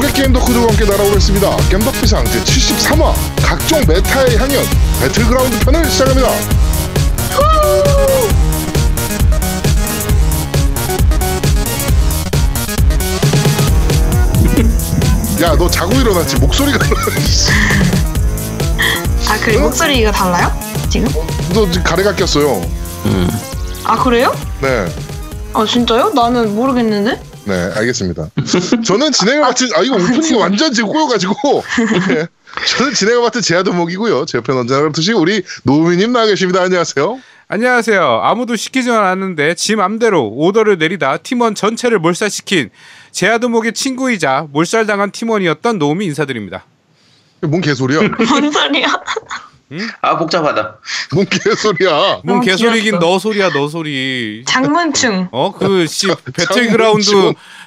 5개 게임 덕후들과 함께 날아오겠습니다. 겜덕비상 제73화 각종 메타의 향연 배틀그라운드 편을 시작합니다. 야, 너 자고 일어났지? 목소리가 아, 그래? 응? 목소리가 달라요? 지금? 너 지금 가래가 꼈어요. 아, 그래요? 네. 아, 진짜요? 나는 모르겠는데? 네, 알겠습니다. 저는 진행을 맡은, 이거 오프닝이 완전 지금 꼬여가지고. 네. 저는 진행을 맡은 제아도목이고요. 제 옆에 언제나 그렇듯이 우리 노우미님 나와 계십니다. 안녕하세요. 안녕하세요. 아무도 시키지 않았는데 지 맘대로 오더를 내리다 팀원 전체를 몰살시킨 제아도목의 친구이자 몰살당한 팀원이었던 노우미 인사드립니다. 뭔 개소리야? 뭔 소리야? 응? 아, 복잡하다. 뭔 개소리야? 뭔 개소리긴 귀엽다. 너 소리야. 장문충.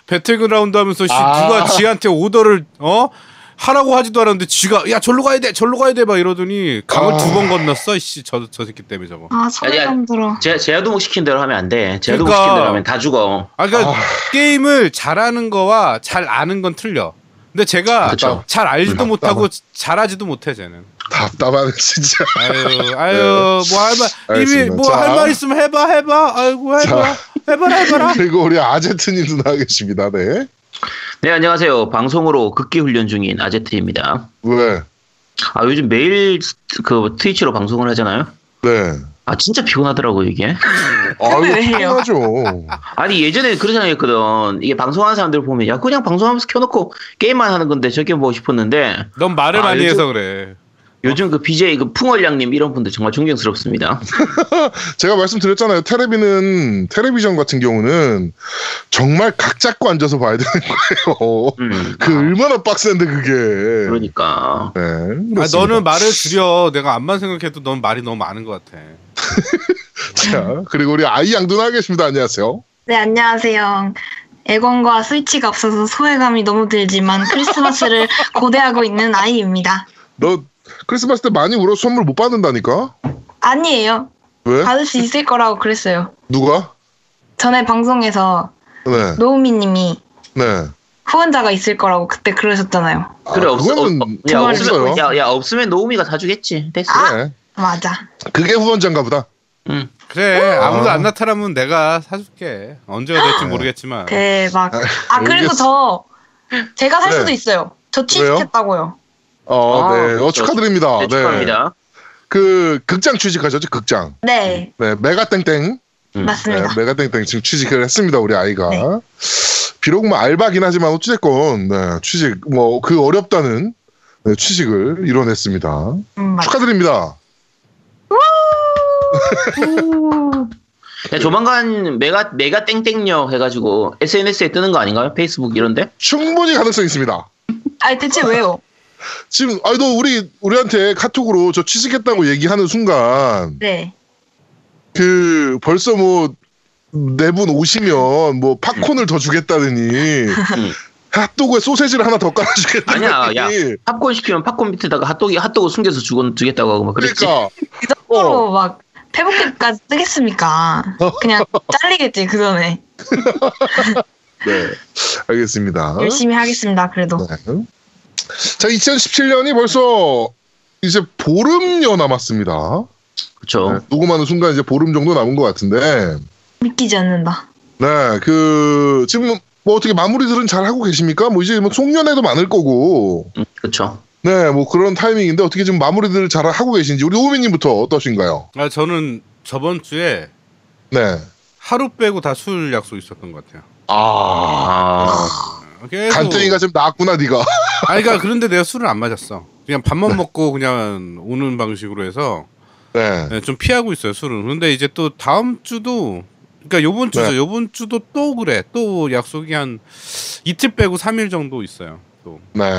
배틀그라운드 하면서 누가 지한테 오더를 하라고 하지도 않았는데 지가 야 절로 가야 돼 막 이러더니 강을 두 번 건넜어. 저 새끼 때문에 저거. 아, 소름 들어. 제아도목 시킨 대로 하면 안 돼. 제아도목 시킨 대로 하면 다 죽어. 그러니까 게임을 잘하는 거와 잘 아는 건 틀려. 근데 제가 그쵸. 잘 알지도 못하고 잘하지도 못해. 쟤는 답답하네 진짜. 아유 네. 할 말 있으면 해봐. 아이고 해봐라. 그리고 우리 아제트님도 나와 계십니다. 네, 안녕하세요. 방송으로 극기 훈련 중인 아제트입니다. 왜? 아, 요즘 매일 그 트위치로 방송을 하잖아요. 네. 아, 진짜 피곤하더라고 이게. 아유, 피곤하죠. 아니, 예전에 그런 생각했거든. 이게 방송하는 사람들 보면 야, 그냥 방송하면서 켜놓고 게임만 하는 건데 저게 뭐 싶었는데. 넌 말을 많이 해서 그래. 요즘 그 BJ 그 풍월량님 이런 분들 정말 존경스럽습니다. 제가 말씀드렸잖아요. 텔레비전 같은 경우는 정말 각 잡고 앉아서 봐야 되는 거예요. 얼마나 빡센데 그게. 그러니까. 네, 너는 말을 줄여. 내가 암만 생각해도 넌 말이 너무 많은 것 같아. 자, 그리고 우리 아이 양도 나와 계십니다. 안녕하세요. 네, 안녕하세요. 애건과 스위치가 없어서 소외감이 너무 들지만 크리스마스를 고대하고 있는 아이입니다. 너 크리스마스 때 많이 울어서 선물 못 받는다니까? 아니에요. 왜? 받을 수 있을 거라고 그랬어요. 누가? 전에 방송에서 네. 노우미님이 네. 후원자가 있을 거라고 그때 그러셨잖아요. 그래, 없어요. 야, 없으면 노우미가 사주겠지. 됐어. 그래. 맞아. 그게 후원자인가 보다. 응. 그래, 아무도 안 나타나면 내가 사줄게. 언제가 될지 모르겠지만. 대박. 그리고 제가 살 수도 있어요. 저 취직했다고요. 네. 축하드립니다. 네, 축하합니다. 그 극장 취직하셨죠? 극장. 네. 네, 메가땡땡. 맞습니다. 네, 메가땡땡 지금 취직을 했습니다. 우리 아이가. 네. 비록 뭐 알바긴 하지만 어찌됐건 취직 뭐 그 어렵다는 취직을 이뤄냈습니다. 축하드립니다. 야, 조만간 메가땡땡녀 해가지고 SNS에 뜨는 거 아닌가요? 페이스북 이런데? 충분히 가능성이 있습니다. 아니, 대체 왜요? 지금 너 우리한테 카톡으로 저 취직했다고 얘기하는 순간 네. 그 벌써 뭐 네 분 오시면 뭐 팝콘을 더 주겠다더니 핫도그에 소세지를 하나 더 깔아주겠다더니 아니야, 야, 팝콘 시키면 팝콘 밑에다가 핫도그 숨겨서 주겠다고 하고 막 그랬지. 그러니까 그 정도로 막 페북까지 뜨겠습니까? 그냥 잘리겠지 그 전에. 네, 알겠습니다. 열심히 하겠습니다. 그래도. 네. 자, 2017년이 벌써 이제 보름여 남았습니다. 그렇죠. 녹음하는 순간 이제 보름 정도 남은 것 같은데 믿기지 않는다. 네, 지금 뭐 어떻게 마무리들은 잘 하고 계십니까? 뭐 이제 뭐 송년회도 많을 거고. 그렇죠. 네, 뭐 그런 타이밍인데 어떻게 지금 마무리들을 잘 하고 계신지 우리 오미님부터 어떠신가요? 아, 저는 저번 주에 네 하루 빼고 다 술 약속 있었던 것 같아요. 간땡이가 좀 나았구나 네가. 그러니까 그런데 내가 술을 안 마셨어. 그냥 밥만 네. 먹고 그냥 오는 방식으로 해서 네. 좀 피하고 있어요 술은. 근데 이제 또 다음 주도 그러니까 요번 주죠. 네. 요번 주도 또 그래. 또 약속이 한 이틀 빼고 3일 정도 있어요. 또. 네,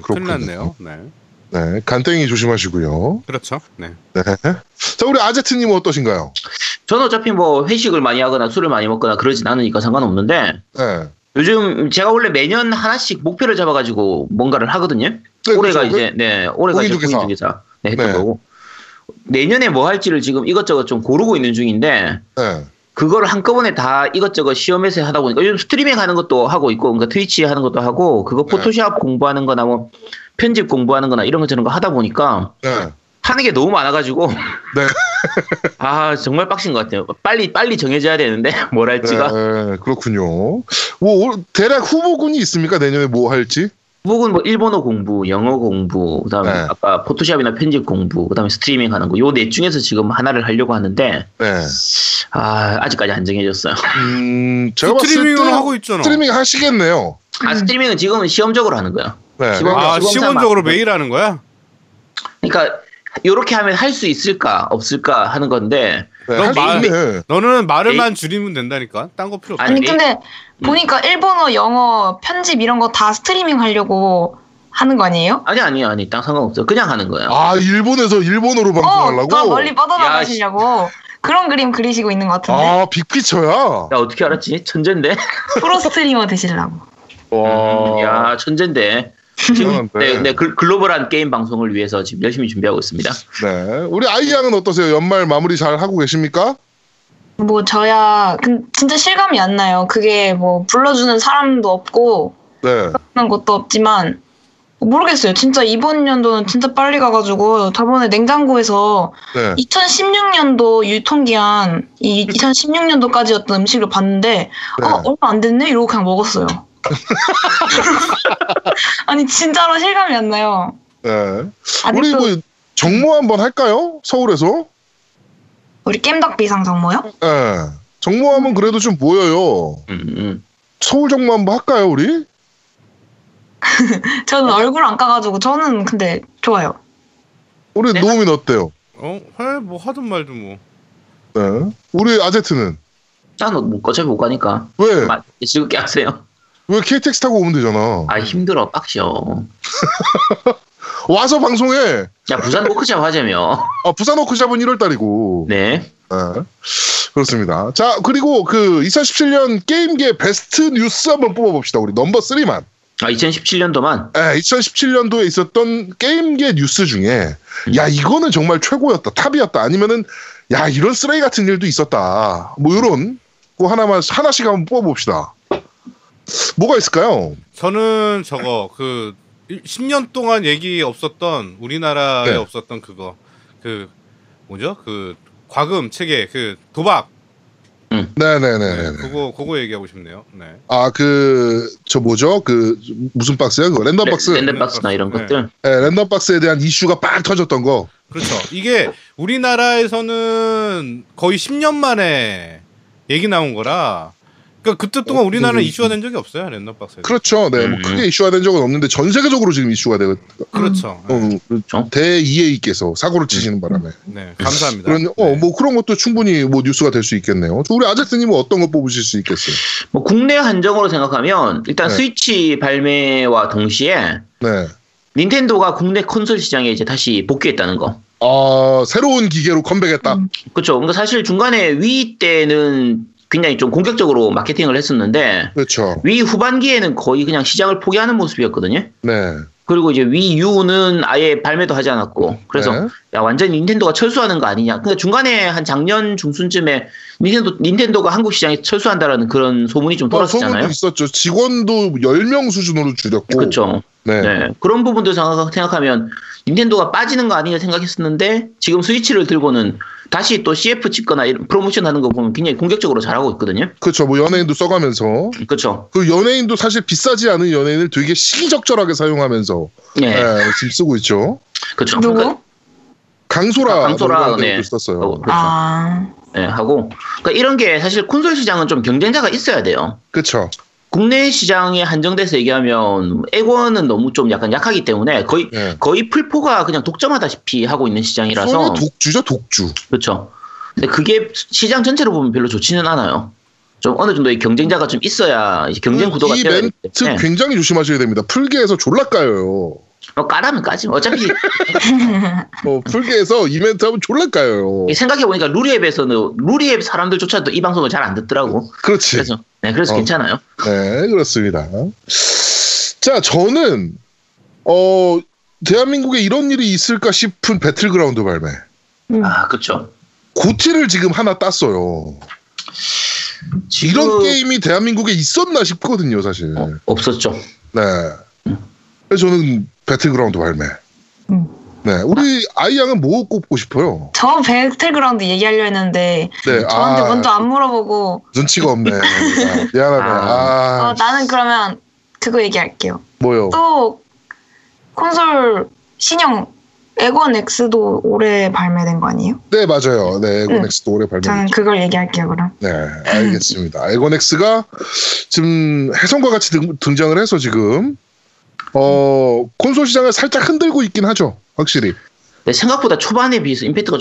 그렇군요. 끝났네요. 네, 간땡이 조심하시고요. 그렇죠. 네. 자, 우리 아제트님은 어떠신가요? 저는 어차피 뭐 회식을 많이 하거나 술을 많이 먹거나 그러진 않으니까 상관없는데. 네. 요즘 제가 원래 매년 하나씩 목표를 잡아가지고 뭔가를 하거든요. 네, 올해가 그렇죠. 이제 올해가 이제 공인중개사 했던 거고 내년에 뭐 할지를 지금 이것저것 좀 고르고 있는 중인데 그걸 한꺼번에 다 이것저것 시험해서 하다 보니까 요즘 스트리밍 하는 것도 하고 있고, 그러니까 트위치 하는 것도 하고, 그거 포토샵 네. 공부하는 거나 뭐 편집 공부하는 거나 이런 거 저런 거 하다 보니까 네. 하는 게 너무 많아가지고 네. 아 정말 빡신 것 같아요. 빨리 정해져야 되는데 뭘 할지가. 네, 그렇군요. 뭐 대략 후보군이 있습니까? 내년에 뭐 할지? 후보군 뭐 일본어 공부, 영어 공부, 그다음에 네. 아까 포토샵이나 편집 공부, 그다음에 스트리밍 하는 거. 요 넷 중에서 지금 하나를 하려고 하는데 네. 아 아직까지 안 정해졌어요. 제가 스트리밍을 하고 있잖아. 스트리밍 하시겠네요. 아 스트리밍은 지금은 시험적으로 하는 거야. 네. 아 시험적으로 매일 하는 거야? 그러니까. 요렇게 하면 할 수 있을까 없을까 하는 건데 네, 너는 말을만 줄이면 된다니까 딴 거 필요 없어. 아니 근데 보니까 일본어 영어 편집 이런 거 다 스트리밍 하려고 하는 거 아니에요? 아니 딱 상관없어. 그냥 하는 거야. 아 일본에서 일본어로 방송하려고? 더 멀리 뻗어나가시려고 그런 그림 그리시고 있는 것 같은데. 아 빅피처야. 야 어떻게 알았지? 천재인데. 프로 스트리머 되시려고. 와. 야 천재인데. 지금 네, 글로벌한 게임 방송을 위해서 지금 열심히 준비하고 있습니다. 네, 우리 아이양은 어떠세요? 연말 마무리 잘 하고 계십니까? 뭐 저야 진짜 실감이 안 나요. 그게 뭐 불러주는 사람도 없고 네. 그런 것도 없지만 모르겠어요. 진짜 이번 연도는 진짜 빨리 가가지고 저번에 냉장고에서 네. 2016년도 유통기한 이 2016년도까지였던 음식을 봤는데 네. 아 얼마 안 됐네 이러고 그냥 먹었어요. 아니 진짜로 실감이 안 나요. 네. 우리 뭐 정모 한번 할까요? 서울에서? 우리 겜덕비상 정모요? 네. 정모 하면 그래도 좀 보여요. 서울 정모 한번 할까요, 우리? 저는 얼굴 안 까가지고 저는 근데 좋아요. 우리 노우민 어때요? 해 뭐 하든 말든 뭐. 네. 우리 아제트는? 난 어차피 못 가니까. 왜? 즐겁게 하세요. 왜 KTX 타고 오면 되잖아. 아 힘들어 빡셔. 와서 방송해. 야 부산 워크샵 하자며. 아 부산 워크샵은 1월달이고. 네. 네. 그렇습니다. 자 그리고 그 2017년 게임계 베스트 뉴스 한번 뽑아봅시다. 우리 넘버 3만. 아 2017년도만. 네. 2017년도에 있었던 게임계 뉴스 중에 야 이거는 정말 최고였다. 탑이었다. 아니면은 야 이런 쓰레기 같은 일도 있었다. 뭐 이런 거 하나씩 한번 뽑아봅시다. 뭐가 있을까요? 저는 저거 10년 동안 얘기 없었던 우리나라에 네. 없었던 그거 뭐죠? 과금 체계 도박. 네네네. 네, 그거 얘기하고 싶네요. 네. 아 저 뭐죠? 무슨 박스야? 그거 랜덤박스. 랜덤박스나 이런 것들. 네. 네, 랜덤박스에 대한 이슈가 빡 터졌던 거. 그렇죠. 이게 우리나라에서는 거의 10년 만에 얘기 나온 거라. 그러니까 그때 동안 우리나라는 이슈화 된 적이 없어요. 랜덤박스에. 그렇죠. 네. 뭐 크게 이슈화 된 적은 없는데 전 세계적으로 지금 이슈가 되고. 그렇죠. 그렇죠. 대2A께서 사고를 치시는 바람에. 네. 감사합니다. 그런 네. 뭐 그런 것도 충분히 뭐 뉴스가 될 수 있겠네요. 우리 아제트님은 어떤 거 뽑으실 수 있겠어요? 뭐 국내 한정으로 생각하면 일단 네. 스위치 발매와 동시에 네. 닌텐도가 국내 콘솔 시장에 이제 다시 복귀했다는 거. 새로운 기계로 컴백했다. 그렇죠. 그러니까 사실 중간에 위 때는 굉장히 좀 공격적으로 마케팅을 했었는데 그렇죠. 위 후반기에는 거의 그냥 시장을 포기하는 모습이었거든요. 네. 그리고 이제 위 U는 아예 발매도 하지 않았고 그래서 네. 야 완전히 닌텐도가 철수하는 거 아니냐. 근데 중간에 한 작년 중순쯤에 닌텐도가 한국 시장에 철수한다라는 그런 소문이 좀 돌았었잖아요. 소문도 있었죠. 직원도 10명 수준으로 줄였고. 그렇죠. 네. 네. 그런 부분들 생각하면 닌텐도가 빠지는 거 아니냐 생각했었는데 지금 스위치를 들고는 다시 또 CF 찍거나 이런 프로모션 하는 거 보면 굉장히 공격적으로 잘하고 있거든요. 그렇죠. 뭐 연예인도 써가면서. 그렇죠. 그 연예인도 사실 비싸지 않은 연예인을 되게 시기적절하게 사용하면서 네. 네, 지금 쓰고 있죠. 그렇죠. 누구? 강소라 네. 썼어요. 그렇죠. 네, 하고. 그러니까 이런 게 사실 콘솔 시장은 좀 경쟁자가 있어야 돼요. 그렇죠. 국내 시장에 한정돼서 얘기하면 액원은 너무 좀 약간 약하기 때문에 거의 풀포가 그냥 독점하다시피 하고 있는 시장이라서 독주죠, 독주. 그렇죠. 근데 그게 시장 전체로 보면 별로 좋지는 않아요. 좀 어느 정도의 경쟁자가 좀 있어야 경쟁 구도가 되어야 되기 때문에. 굉장히 조심하셔야 됩니다. 풀기에서 졸라 까요. 까라면 까지. 어차피 풀게에서 이벤트 하면 졸라 까요. 생각해보니까 루리앱 사람들조차도 이 방송을 잘 안 듣더라고. 그렇지. 그래서 괜찮아요. 네, 그렇습니다. 자, 저는 대한민국에 이런 일이 있을까 싶은 배틀그라운드 발매. 아, 그렇죠. 고티를 지금 하나 땄어요. 지금... 이런 게임이 대한민국에 있었나 싶거든요, 사실. 없었죠. 네. 그래서 저는 배틀그라운드 발매. 네, 우리 아이양은 뭐 꼽고 싶어요? 저 배틀그라운드 얘기하려 했는데 네, 저한테 먼저 안 물어보고 눈치가 없네. 미안하네. 나는 그러면 그거 얘기할게요. 뭐요? 또 콘솔 신형 에곤 X도 올해 발매된 거 아니에요? 네, 맞아요. 네, 에곤 X도 올해 발매됐죠. 저는 그걸 얘기할게요, 그럼. 네, 알겠습니다. 에곤 X가 지금 혜성과 같이 등장을 해서 지금 콘솔 시장을 살짝 흔들고 있긴 하죠. 확실히. 네, 생각보다 초반에 비해서 임팩트가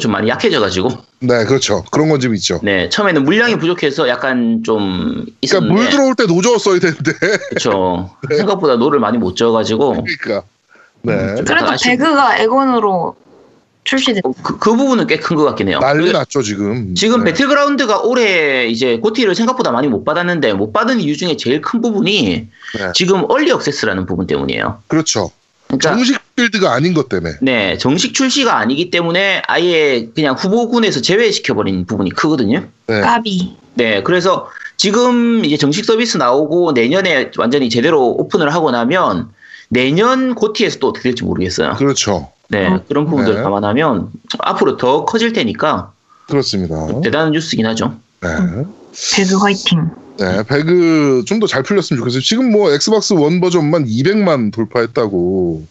좀 많이 약해져가지고. 네, 그렇죠. 그런 건 좀 있죠. 네, 처음에는 물량이 부족해서 약간 좀 있었는데. 그러니까 물 들어올 때 노저어 써야 되는데. 그렇죠. 네. 생각보다 노를 많이 못 저어가지고. 그러니까. 네. 그래도 배그가 에곤으로 출시됐죠. 그 부분은 꽤 큰 것 같긴 해요. 난리 났죠, 지금. 지금 네. 배틀그라운드가 올해 이제 고티를 생각보다 많이 못 받았는데 못 받은 이유 중에 제일 큰 부분이 네. 지금 얼리 억세스라는 부분 때문이에요. 그렇죠. 그러니까 정식 빌드가 아닌 것 때문에. 네, 정식 출시가 아니기 때문에 아예 그냥 후보군에서 제외시켜버린 부분이 크거든요. 네. 까비. 네, 그래서 지금 이제 정식 서비스 나오고 내년에 완전히 제대로 오픈을 하고 나면 내년 고티에서 또 어떻게 될지 모르겠어요. 그렇죠. 네, 그런 부분들 네. 감안하면 앞으로 더 커질 테니까. 그렇습니다. 대단한 뉴스이긴 하죠. 네. 배그 화이팅. 네, 배그 좀 더 잘 풀렸으면 좋겠어요. 지금 뭐 엑스박스 1 버전만 200만 돌파했다고.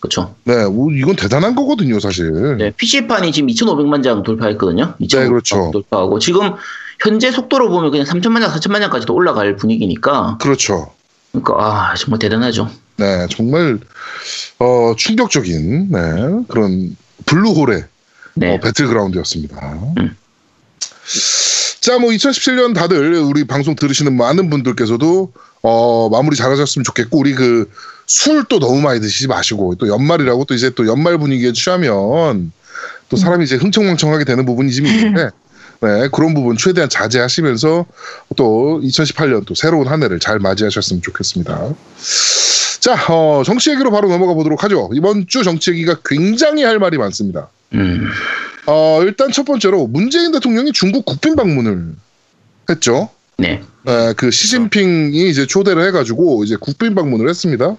그렇죠. 네, 이건 대단한 거거든요, 사실. 네, PC판이 지금 2,500만 장 돌파했거든요. 2,500만 네, 그렇죠. 돌파하고 지금 현재 속도로 보면 그냥 3,000만 장, 4,000만 장까지도 올라갈 분위기니까. 그렇죠. 그러니까 정말 대단하죠. 네, 정말 충격적인 네, 그런 블루홀의 네. 배틀그라운드였습니다. 자, 뭐 2017년 다들 우리 방송 들으시는 많은 분들께서도 마무리 잘하셨으면 좋겠고 우리 그 술 또 너무 많이 드시지 마시고 또 연말이라고 또 이제 또 연말 분위기에 취하면 또 사람이 이제 흥청망청하게 되는 부분이 좀 있는데 네, 그런 부분 최대한 자제하시면서 또 2018년 또 새로운 한 해를 잘 맞이하셨으면 좋겠습니다. 자, 정치 얘기로 바로 넘어가 보도록 하죠. 이번 주 정치 얘기가 굉장히 할 말이 많습니다. 일단 첫 번째로 문재인 대통령이 중국 국빈 방문을 했죠. 네. 그 시진핑이 이제 초대를 해가지고 이제 국빈 방문을 했습니다.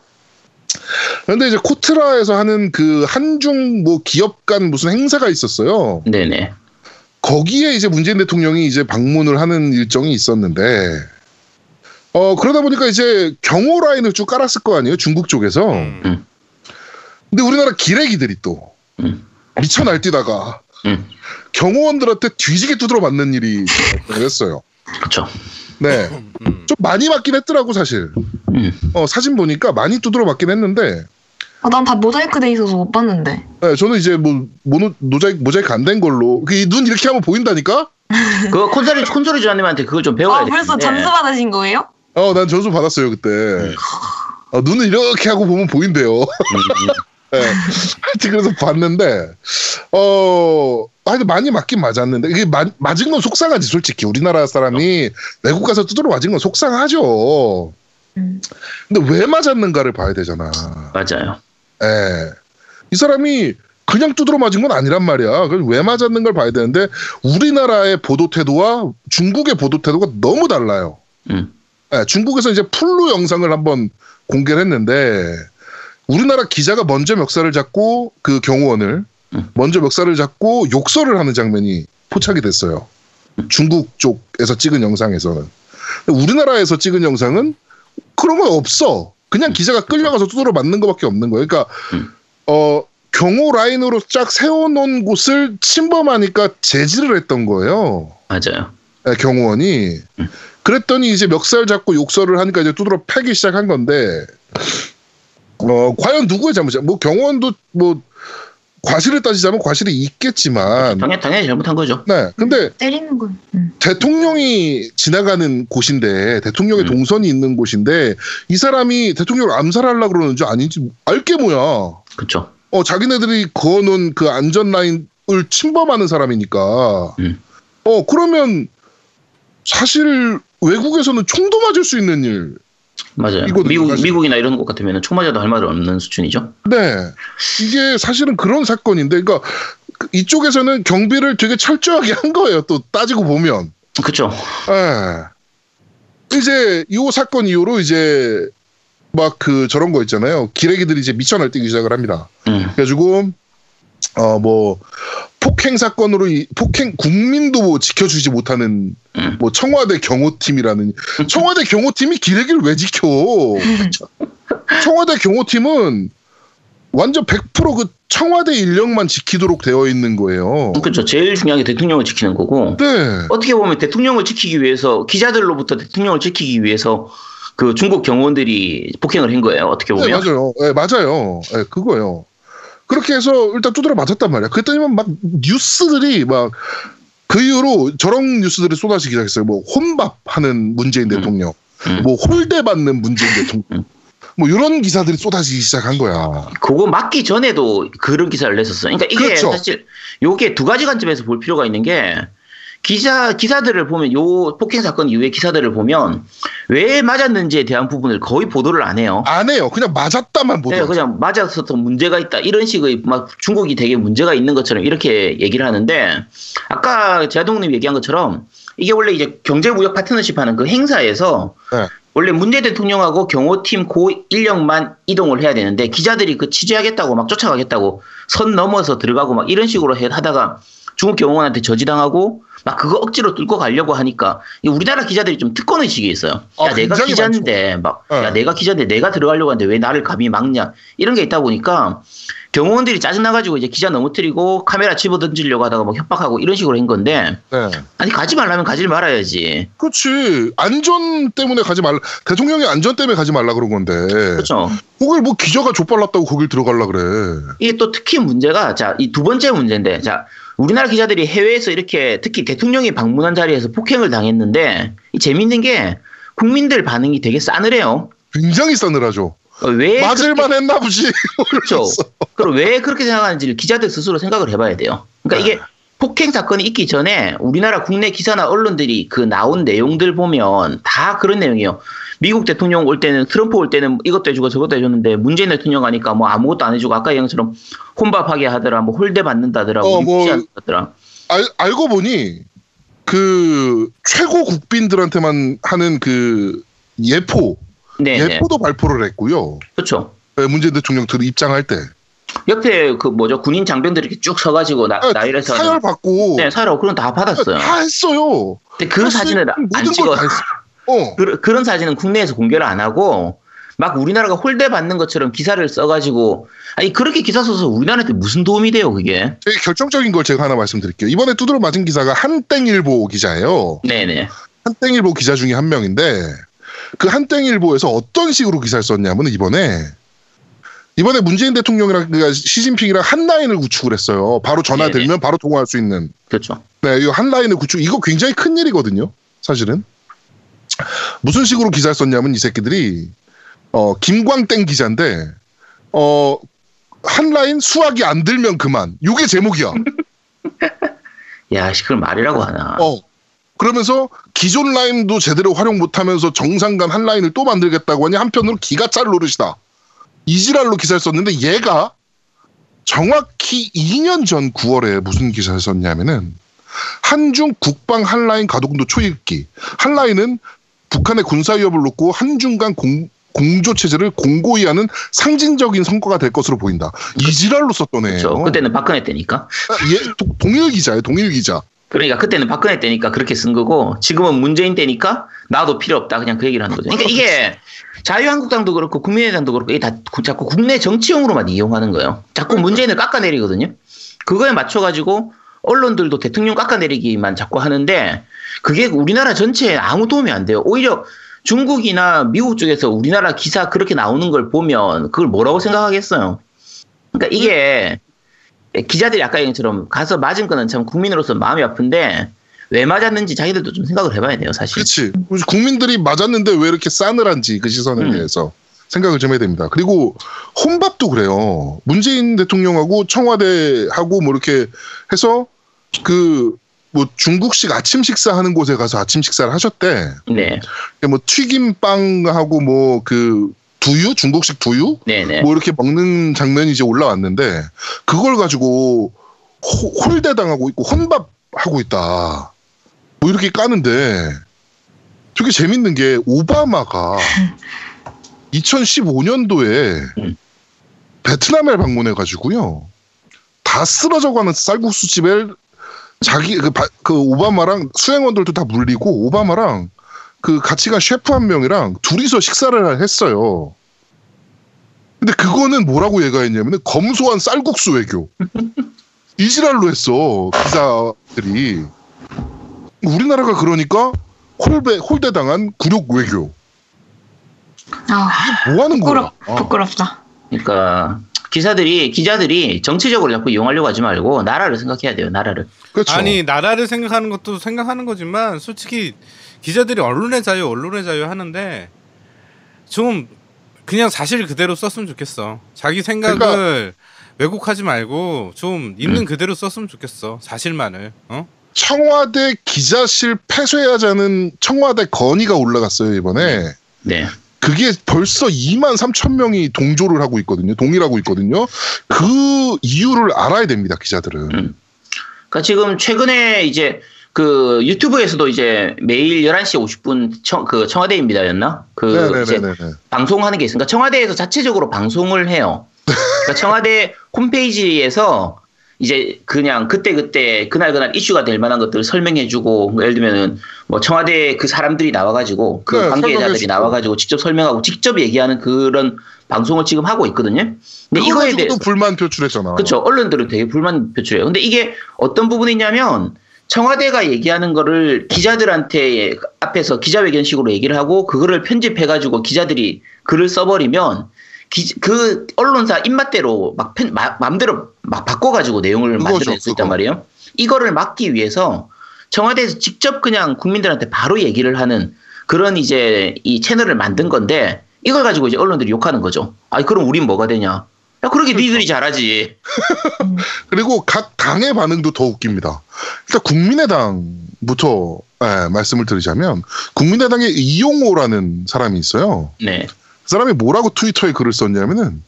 그런데 이제 코트라에서 하는 그 한중 뭐 기업 간 무슨 행사가 있었어요. 네네. 거기에 이제 문재인 대통령이 이제 방문을 하는 일정이 있었는데, 그러다 보니까 이제 경호 라인을 쭉 깔았을 거 아니에요? 중국 쪽에서. 근데 우리나라 기레기들이 또. 미쳐 날뛰다가 경호원들한테 뒤지게 두드려 맞는 일이 있었어요. 그렇죠. 네, 좀 많이 맞긴 했더라고 사실. 사진 보니까 많이 두드려 맞긴 했는데. 난 다 모자이크 돼 있어서 못 봤는데. 네, 저는 이제 뭐 모자이크 안 된 걸로. 그 눈 이렇게 하면 보인다니까. 그거 콘솔이 주한님한테 그걸 좀 배워야 돼. 벌써 점수 받으신 거예요? 난 점수 받았어요 그때. 눈을 이렇게 하고 보면 보인대요. 네. 하여튼 그래서 봤는데 하여튼 많이 맞긴 맞았는데 이게 맞은 건 속상하지. 솔직히 우리나라 사람이 외국 가서 두드러 맞은 건 속상하죠. 근데 왜 맞았는가를 봐야 되잖아. 맞아요. 네. 이 사람이 그냥 두드러 맞은 건 아니란 말이야. 그래서 왜 맞았는가를 봐야 되는데 우리나라의 보도 태도와 중국의 보도 태도가 너무 달라요. 네. 중국에서 이제 풀로 영상을 한번 공개를 했는데 우리나라 기자가 먼저 멱살을 잡고 그 경호원을 먼저 멱살을 잡고 욕설을 하는 장면이 포착이 됐어요. 중국 쪽에서 찍은 영상에서는. 우리나라에서 찍은 영상은 그런 건 없어. 그냥 기자가 끌려가서 두드려 맞는 것밖에 없는 거예요. 그러니까 경호 라인으로 쫙 세워놓은 곳을 침범하니까 제지를 했던 거예요. 맞아요. 네, 경호원이. 그랬더니 이제 멱살 잡고 욕설을 하니까 이제 두드려 패기 시작한 건데 과연 누구의 잘못이야? 뭐 경호원도 뭐 과실을 따지자면 과실이 있겠지만 당연히 잘못한 거죠. 네, 근데 때리는 건 대통령이 지나가는 곳인데 대통령의 동선이 있는 곳인데 이 사람이 대통령을 암살하려고 그러는지 아닌지 알게 뭐야. 그렇죠. 자기네들이 그어놓은 그 안전 라인을 침범하는 사람이니까. 그러면 사실 외국에서는 총도 맞을 수 있는 일. 맞아요. 미국이나 이런 곳 같으면 총 맞아도 할 말이 없는 수준이죠. 네. 이게 사실은 그런 사건인데, 그러니까 이쪽에서는 경비를 되게 철저하게 한 거예요. 또 따지고 보면. 그렇죠. 예. 이제 이 사건 이후로 이제 막 그 저런 거 있잖아요. 기레기들이 이제 미쳐 날뛰기 시작을 합니다. 그래가지고 뭐 폭행 사건으로 폭행 국민도 뭐 지켜주지 못하는 뭐 청와대 경호팀이라는 청와대 경호팀이 기레기를 왜 지켜? 청와대 경호팀은 완전 100% 그 청와대 인력만 지키도록 되어 있는 거예요. 그렇죠. 제일 중요한 게 대통령을 지키는 거고. 네. 어떻게 보면 대통령을 지키기 위해서 기자들로부터 대통령을 지키기 위해서 그 중국 경호원들이 폭행을 한 거예요. 어떻게 보면. 네, 맞아요. 네, 맞아요. 네, 그거예요. 그렇게 해서 일단 두드려 맞았단 말이야. 그랬더니만 막 뉴스들이 막 그 이후로 저런 뉴스들이 쏟아지기 시작했어요. 뭐 혼밥하는 문재인 대통령, 뭐 홀대받는 문재인 대통령. 뭐 이런 기사들이 쏟아지기 시작한 거야. 그거 맞기 전에도 그런 기사를 냈었어. 그러니까 이게 그렇죠. 사실 요게 두 가지 관점에서 볼 필요가 있는 게 기사들을 보면 요 폭행 사건 이후의 기사들을 보면 왜 맞았는지에 대한 부분을 거의 보도를 안 해요. 안 해요. 그냥 맞았다만 보도해요. 네, 그냥 맞아서 또 문제가 있다. 이런 식의 막 중국이 되게 문제가 있는 것처럼 이렇게 얘기를 하는데 아까 제동님 얘기한 것처럼 이게 원래 이제 경제무역 파트너십 하는 그 행사에서 네. 원래 문재인 대통령하고 경호팀 고 인력만 이동을 해야 되는데 기자들이 그 취재하겠다고 막 쫓아가겠다고 선 넘어서 들어가고 막 이런 식으로 하다가 중국 경호원한테 저지당하고 막 그거 억지로 뚫고 가려고 하니까 우리나라 기자들이 좀 특권 의식이 있어요. 야 내가 기자인데 막 야 내가 기자인데 내가 들어가려고 하는데 왜 나를 감히 막냐 이런 게 있다 보니까 경호원들이 짜증나가지고 이제 기자 넘어뜨리고 카메라 집어 던지려고 하다가 막 협박하고 이런 식으로 한 건데 네. 아니 가지 말라면 가지 말아야지. 그렇지. 안전 때문에 가지 말라. 대통령의 안전 때문에 가지 말라 그런 건데. 그렇죠. 거길 뭐 기자가 족발랐다고 거길 들어가려 그래. 이게 또 특히 문제가 자, 이 두 번째 문제인데 자 우리나라 기자들이 해외에서 이렇게 특히 대통령이 방문한 자리에서 폭행을 당했는데 재밌는 게 국민들 반응이 되게 싸늘해요. 굉장히 싸늘하죠. 왜 맞을만 했나 보지. 그렇죠. 그럼 왜 그렇게 생각하는지를 기자들 스스로 생각을 해봐야 돼요. 그러니까 이게 폭행 사건이 있기 전에 우리나라 국내 기사나 언론들이 그 나온 내용들 보면 다 그런 내용이에요. 미국 대통령 올 때는 트럼프 올 때는 이것도 해주고 저것도 해줬는데 문재인 대통령 가니까 뭐 아무것도 안 해주고 아까 얘기한 것처럼 혼밥하게 하더라, 뭐 홀대 받는다더라, 뭐 유치한다더라. 알고 보니 그 최고 국빈들한테만 하는 그 예포. 네네. 예포도 발표를 했고요. 그렇죠. 문재인 대통령 들 입장할 때 옆에 그 뭐죠 군인 장병들이 이렇게 쭉 서가지고 나이래서 사열 받고 네 사열 그런 다 받았어요. 다 했어요. 근데 그 사진을 안 찍어. 그런 사진은 국내에서 공개를 안 하고 막 우리나라가 홀대 받는 것처럼 기사를 써가지고 아니 그렇게 기사 써서 우리나라한테 무슨 도움이 돼요 그게? 결정적인 걸 제가 하나 말씀드릴게요. 이번에 두드려 맞은 기사가 한땡일보 기자예요. 네네. 한땡일보 기자 중에 한 명인데. 그 한땡일보에서 어떤 식으로 기사를 썼냐면 이번에 문재인 대통령이랑 그러니까 시진핑이랑 한 라인을 구축을 했어요. 바로 전화 들면 바로 통화할 수 있는. 그렇죠. 네, 이 한 라인을 구축. 이거 굉장히 큰 일이거든요. 사실은 무슨 식으로 기사를 썼냐면 이 새끼들이 김광땡 기자인데 한 라인 수학이 안 들면 그만. 이게 제목이야. 야, 그걸 말이라고 하나. 그러면서 기존 라인도 제대로 활용 못하면서 정상 간 한 라인을 또 만들겠다고 하니 한편으로 기가 찰 노릇이다. 이지랄로 기사를 썼는데 얘가 정확히 2년 전 9월에 무슨 기사를 썼냐면은 한중 국방 한 라인 가동도 초읽기. 한 라인은 북한의 군사 위협을 놓고 한중 간 공조체제를 공고히 하는 상징적인 성과가 될 것으로 보인다. 이지랄로 썼던 애예요. 그렇죠. 그때는 박근혜 때니까. 동일기자예요. 동일기자. 그러니까 그때는 박근혜 때니까 그렇게 쓴 거고 지금은 문재인 때니까 나도 필요 없다 그냥 그 얘기를 하는 거죠. 그러니까 이게 자유한국당도 그렇고 국민의당도 그렇고 이게 다 자꾸 국내 정치용으로만 이용하는 거예요. 자꾸 문재인을 깎아내리거든요. 그거에 맞춰가지고 언론들도 대통령 깎아내리기만 자꾸 하는데 그게 우리나라 전체에 아무 도움이 안 돼요. 오히려 중국이나 미국 쪽에서 우리나라 기사 그렇게 나오는 걸 보면 그걸 뭐라고 생각하겠어요. 그러니까 이게 기자들이 아까 얘기처럼 가서 맞은 거는 참 국민으로서 마음이 아픈데 왜 맞았는지 자기들도 좀 생각을 해봐야 돼요 사실. 그렇지. 국민들이 맞았는데 왜 이렇게 싸늘한지 그 시선에 대해서 생각을 좀 해야 됩니다. 그리고 혼밥도 그래요. 문재인 대통령하고 청와대하고 뭐 이렇게 해서 그 뭐 중국식 아침 식사하는 곳에 가서 아침 식사를 하셨대. 네. 뭐 튀김빵하고 뭐 그 두유? 중국식 두유? 네네. 뭐 이렇게 먹는 장면이 이제 올라왔는데 그걸 가지고 홀대당하고 있고 혼밥하고 있다. 뭐 이렇게 까는데 되게 재밌는 게 오바마가 2015년도에 베트남을 방문해가지고요. 다 쓰러져가는 쌀국수집을 자기 그 오바마랑 수행원들도 다 물리고 오바마랑 그 같이 간 셰프 한 명이랑 둘이서 식사를 했어요. 근데 그거는 뭐라고 얘가 했냐면은 검소한 쌀국수 외교. 이지랄로 했어 기자들이. 우리나라가 그러니까 홀대당한 굴욕 외교. 아, 뭐 하는 거야? 부끄럽다. 그러니까 기자들이 정치적으로 자꾸 이용하려고 하지 말고 나라를 생각해야 돼요. 나라를. 그렇죠. 아니 나라를 생각하는 것도 생각하는 거지만 솔직히 기자들이 언론의 자유 하는데 좀 그냥 사실 그대로 썼으면 좋겠어. 자기 생각을 그러니까, 왜곡하지 말고 좀 있는 그대로 썼으면 좋겠어. 사실만을. 어? 청와대 기자실 폐쇄하자는 청와대 건의가 올라갔어요 이번에. 네. 그게 벌써 23,000명이 동조를 하고 있거든요. 동의하고 있거든요. 그 이유를 알아야 됩니다, 기자들은. 그러니까 지금 최근에 이제 그 유튜브에서도 이제 매일 11시 50분 그 청와대입니다였나? 그 이제 방송하는 게 있으니까 청와대에서 자체적으로 방송을 해요. 그러니까 청와대 홈페이지에서 이제 그냥 그때 그날 이슈가 될 만한 것들을 설명해주고 예를 들면은 뭐 청와대 그 사람들이 나와가지고 그 네, 관계자들이 나와가지고 직접 설명하고 직접 얘기하는 그런 방송을 지금 하고 있거든요. 근데 이거에 대해서 불만 표출했잖아. 그렇죠. 언론들은 되게 불만 표출해요. 근데 이게 어떤 부분이냐면 청와대가 얘기하는 거를 기자들한테 앞에서 기자회견식으로 얘기를 하고 그거를 편집해가지고 기자들이 글을 써버리면. 그 언론사 입맛대로 마음대로 막 바꿔가지고 내용을 만들어낼 수 있단 말이에요. 이거를 막기 위해서 청와대에서 직접 그냥 국민들한테 바로 얘기를 하는 그런 이제 이 채널을 만든 건데 이걸 가지고 이제 언론들이 욕하는 거죠. 아니 그럼 우린 뭐가 되냐? 야 그러게 니들이 잘하지. 그리고 각 당의 반응도 더 웃깁니다. 일단 국민의당부터 말씀을 드리자면 국민의당의 이용호라는 사람이 있어요. 네. 그 사람이 뭐라고 트위터에 글을 썼냐면은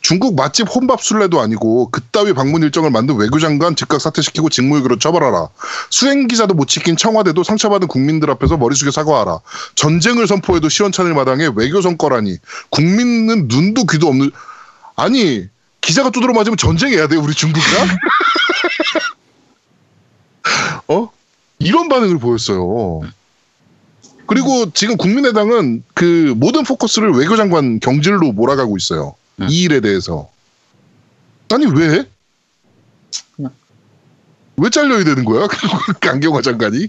중국 맛집 혼밥 순례도 아니고 그따위 방문 일정을 만든 외교장관 즉각 사퇴시키고 직무유기로 처벌하라. 수행기자도 못 지킨 청와대도 상처받은 국민들 앞에서 머리 숙여 사과하라. 전쟁을 선포해도 시원찮을 마당에 외교성과라니. 국민은 눈도 귀도 없는. 아니 기자가 두드러 맞으면 전쟁해야 돼요 우리 중국이랑? 어? 이런 반응을 보였어요. 그리고 지금 국민의당은 그 모든 포커스를 외교장관 경질로 몰아가고 있어요. 이 일에 대해서. 아니 왜? 왜 잘려야 되는 거야? 강경화 장관이?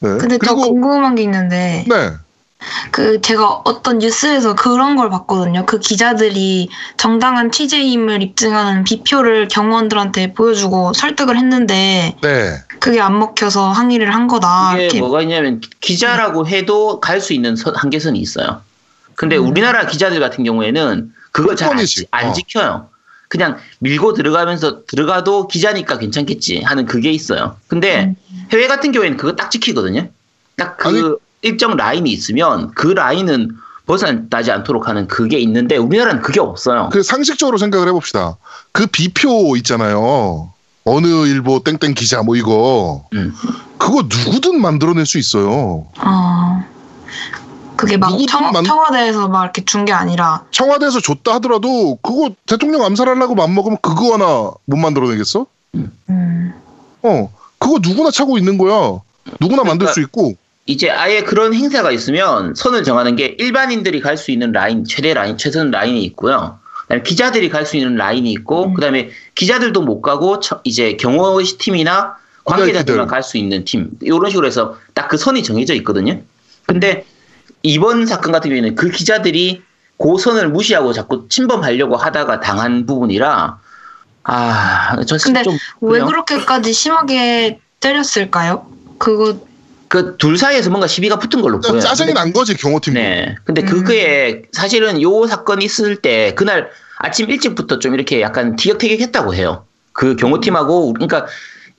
네. 근데 더 궁금한 게 있는데 네. 그 제가 어떤 뉴스에서 그런 걸 봤거든요. 그 기자들이 정당한 취재임을 입증하는 비표를 경호원들한테 보여주고 설득을 했는데 네. 그게 안 먹혀서 항의를 한 거다. 이게 이렇게. 뭐가 있냐면 기자라고 해도 갈 수 있는 한계선이 있어요. 근데 우리나라 기자들 같은 경우에는 그걸 잘 안 지켜요. 그냥 밀고 들어가도 기자니까 괜찮겠지 하는 그게 있어요. 근데 해외 같은 경우에는 그거 딱 지키거든요. 딱 그 일정 라인이 있으면 그 라인은 벗어나지 않도록 하는 그게 있는데 우리나라는 그게 없어요. 그 상식적으로 생각을 해봅시다. 그 비표 있잖아요. 어느 일보 땡땡 기자 뭐 이거 그거 누구든 만들어낼 수 있어요. 그게 막 청와대에서 막 이렇게 준 게 아니라 청와대에서 줬다 하더라도 그거 대통령 암살하려고 맘먹으면 그거 하나 못 만들어내겠어? 그거 누구나 차고 있는 거야. 누구나 만들 수 있고 이제 아예 그런 행사가 있으면 선을 정하는 게 일반인들이 갈 수 있는 라인, 최대 라인, 최선 라인이 있고요. 그다음에 기자들이 갈 수 있는 라인이 있고, 그다음에 기자들도 못 가고 이제 경호 팀이나 관계자들만 갈 수 있는 팀 이런 식으로 해서 딱 그 선이 정해져 있거든요. 근데 이번 사건 같은 경우에는 그 기자들이 그 선을 무시하고 자꾸 침범하려고 하다가 당한 부분이라 근데 왜 그렇게까지 심하게 때렸을까요? 그 둘 사이에서 뭔가 시비가 붙은 걸로 보여요. 짜증이 난 거지 경호팀. 네. 근데 그게 사실은 요 사건이 있을 때 그날 아침 일찍부터 좀 이렇게 약간 티격태격했다고 해요. 그 경호팀하고 그러니까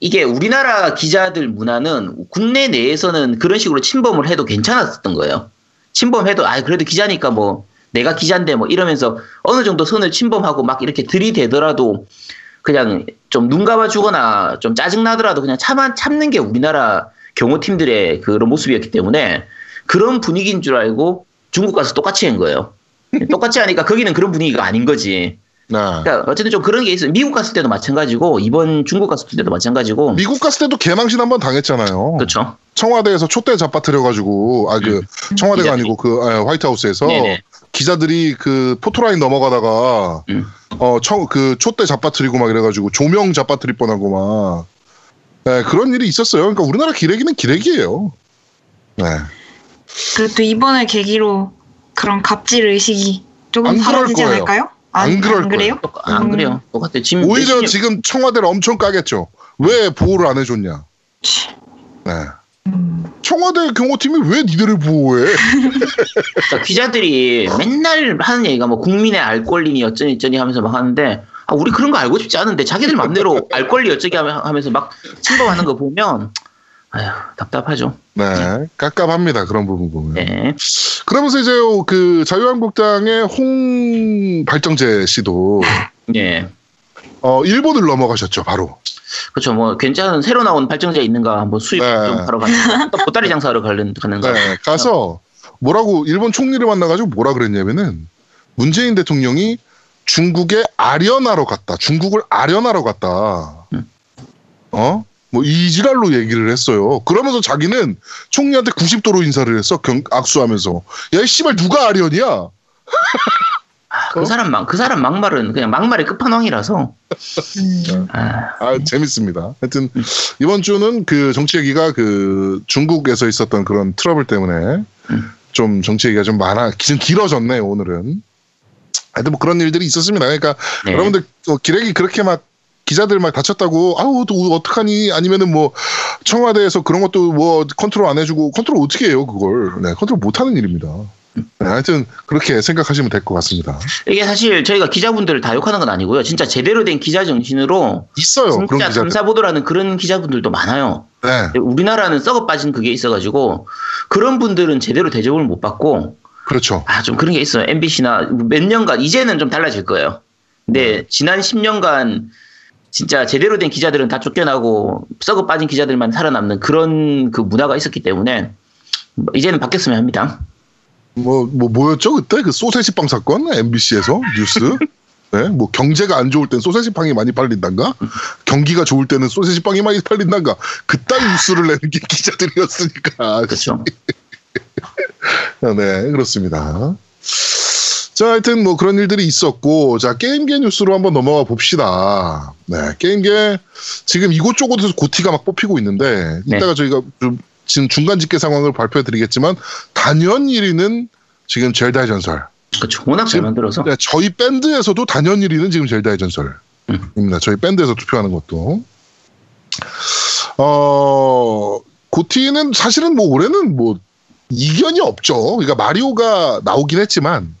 이게 우리나라 기자들 문화는 국내 내에서는 그런 식으로 침범을 해도 괜찮았었던 거예요. 침범해도 그래도 기자니까 뭐 내가 기자인데 뭐 이러면서 어느 정도 선을 침범하고 막 이렇게 들이대더라도 그냥 좀 눈 감아주거나 좀 짜증 나더라도 그냥 참는 게 우리나라 경호팀들의 그런 모습이었기 때문에 그런 분위기인 줄 알고 중국 가서 똑같이 한 거예요. 똑같이 하니까 거기는 그런 분위기가 아닌 거지. 아. 그러니까 어쨌든 좀 그런 게 있어요. 미국 갔을 때도 마찬가지고 이번 중국 갔을 때도 마찬가지고. 미국 갔을 때도 개망신 한번 당했잖아요. 그렇죠. 청와대에서 촛대 잡아뜨려가지고 청와대가 기자들이. 아니고 그 화이트하우스에서 네네. 기자들이 그 포토라인 넘어가다가 그 촛대 잡아뜨리고 막 이래가지고 조명 잡아뜨릴 뻔하고 막 네, 그런 일이 있었어요. 그러니까 우리나라 기레기는 기레기예요. 네. 그래도 이번에 계기로 그런 갑질 의식이 조금 사라지지 않을까요? 안 그래요? 똑같아. 지금 오히려 지금 청와대를 엄청 까겠죠. 왜 보호를 안 해줬냐? 네. 청와대 경호팀이 왜 니들을 보호해? 그러니까 기자들이 맨날 하는 얘기가 뭐 국민의 알 권리니 어쩌니 저쩌니 하면서 막 하는데 아, 우리 그런 거 알고 싶지 않은데 자기들 맘대로 알 권리 어쩌니 하면서 막 침범하는 거 보면 아휴 답답하죠. 네, 깝깝합니다. 그런 부분 보면. 네. 그러면서 이제 그 자유한국당의 홍발정제 씨도 네. 일본을 넘어가셨죠, 바로. 그렇죠. 뭐 괜찮은 새로 나온 발정제 있는가 한번 수입 네. 좀 하러 가는 보따리 장사하러 가는가. 네, 가서 뭐라고 일본 총리를 만나가지고 뭐라 그랬냐면은 문재인 대통령이 중국에 아련하러 갔다. 중국을 아련하러 갔다. 어? 뭐 이지랄로 얘기를 했어요. 그러면서 자기는 총리한테 90도로 인사를 했어. 악수하면서 야 이 씨발 누가 아련이야? 그 사람 막말은 그냥 막말의 끝판왕이라서. 재밌습니다. 하여튼 이번 주는 그 정치 얘기가 그 중국에서 있었던 그런 트러블 때문에 좀 정치 얘기가 좀 좀 길어졌네 오늘은. 하여튼 뭐 그런 일들이 있었습니다. 그러니까 네. 여러분들 기레기 그렇게 막 기자들 막 다쳤다고 아우 또 어떡하니 아니면은 뭐 청와대에서 그런 것도 뭐 컨트롤 안 해주고 컨트롤 어떻게 해요 그걸. 네, 컨트롤 못하는 일입니다. 네, 하여튼 그렇게 생각하시면 될 것 같습니다. 이게 사실 저희가 기자분들을 다 욕하는 건 아니고요. 진짜 제대로 된 기자 정신으로 있어요. 진짜 감사보도라는 그런 기자분들도 많아요. 네. 우리나라는 썩어 빠진 그게 있어가지고 그런 분들은 제대로 대접을 못 받고 그렇죠. 아, 좀 그런 게 있어요. MBC나 몇 년간 이제는 좀 달라질 거예요. 근데 지난 10년간 진짜 제대로 된 기자들은 다 쫓겨나고 썩어 빠진 기자들만 살아남는 그런 그 문화가 있었기 때문에 이제는 바뀌었으면 합니다. 뭐였죠 그때 그 소세지빵 사건 MBC에서 뉴스. 네, 뭐 경제가 안 좋을 땐 소세지빵이 많이 팔린단가 경기가 좋을 때는 소세지빵이 많이 팔린단가 그딴 뉴스를 내는 게 기자들이었으니까. 그렇죠. 네 그렇습니다. 자, 하여튼 뭐 그런 일들이 있었고 자 게임계 뉴스로 한번 넘어가 봅시다. 네, 게임계 지금 이곳저곳에서 고티가 막 뽑히고 있는데 네. 이따가 저희가 좀 지금 중간 집계 상황을 발표해드리겠지만 단연 1위는 지금 젤다의 전설. 그렇죠. 워낙 잘 만들어서. 네, 저희 밴드에서도 단연 1위는 지금 젤다의 전설입니다. 저희 밴드에서 투표하는 것도. 고티는 사실은 뭐 올해는 뭐 이견이 없죠. 그러니까 마리오가 나오긴 했지만.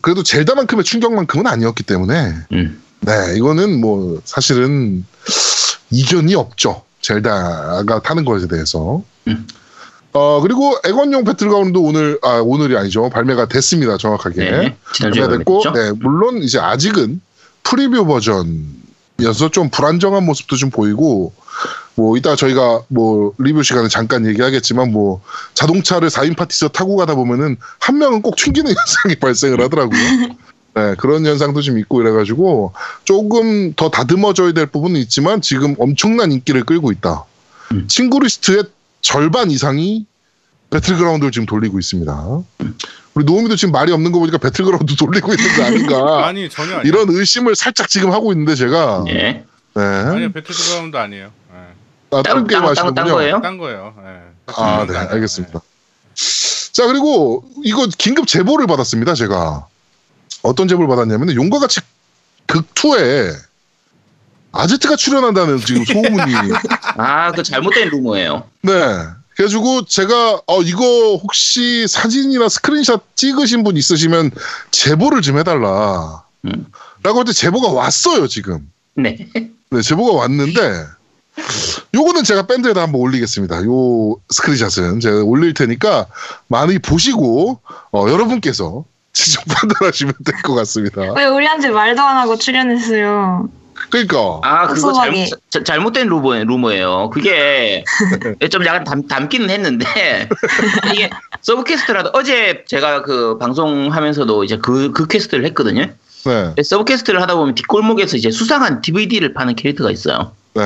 그래도 젤다만큼의 충격만큼은 아니었기 때문에 네 이거는 뭐 사실은 이견이 없죠 젤다가 타는 것에 대해서 그리고 액원용 배틀그라운드 오늘이 아니죠 발매가 됐습니다 정확하게 네, 발매가 됐고 네, 물론 이제 아직은 프리뷰 버전이어서 좀 불안정한 모습도 좀 보이고 뭐 이따 저희가 뭐 리뷰 시간에 잠깐 얘기하겠지만 뭐 자동차를 4인 파티에서 타고 가다 보면은 한 명은 꼭 튕기는 현상이 발생을 하더라고요. 네, 그런 현상도 좀 있고 이래가지고 조금 더 다듬어져야 될 부분은 있지만 지금 엄청난 인기를 끌고 있다. 친구 리스트의 절반 이상이 배틀그라운드를 지금 돌리고 있습니다. 우리 노우미도 지금 말이 없는 거 보니까 배틀그라운드 돌리고 있는 거 아닌가? 아니 전혀 아니에요. 이런 의심을 살짝 지금 하고 있는데 제가. 네. 네. 아니요 배틀그라운드 아니에요. 네. 아, 다른 게임 하시는군요. 딴 거예요. 네. 아, 네, 알겠습니다. 네. 자, 그리고 이거 긴급 제보를 받았습니다, 제가. 어떤 제보를 받았냐면 용과 같이 극2에 아제트가 출연한다는 지금 소문이. 아, 그 잘못된 루머예요. 네. 그래가지고 제가 이거 혹시 사진이나 스크린샷 찍으신 분 있으시면 제보를 좀 해달라. 라고 할 때 제보가 왔어요, 지금. 네. 네, 제보가 왔는데. 요거는 제가 밴드에다 한번 올리겠습니다. 요 스크린샷은 제가 올릴 테니까 많이 보시고 여러분께서 직접 판단하시면 될 것 같습니다. 왜 우리한테 말도 안 하고 출연했어요? 그러니까. 아, 그거 잘못된 루머예요. 그게 좀 약간 담기는 했는데 이게 서브 퀘스트라도 어제 제가 그 방송하면서도 이제 그 퀘스트를 했거든요. 네. 서브 퀘스트를 하다 보면 뒷골목에서 이제 수상한 DVD를 파는 캐릭터가 있어요. 네.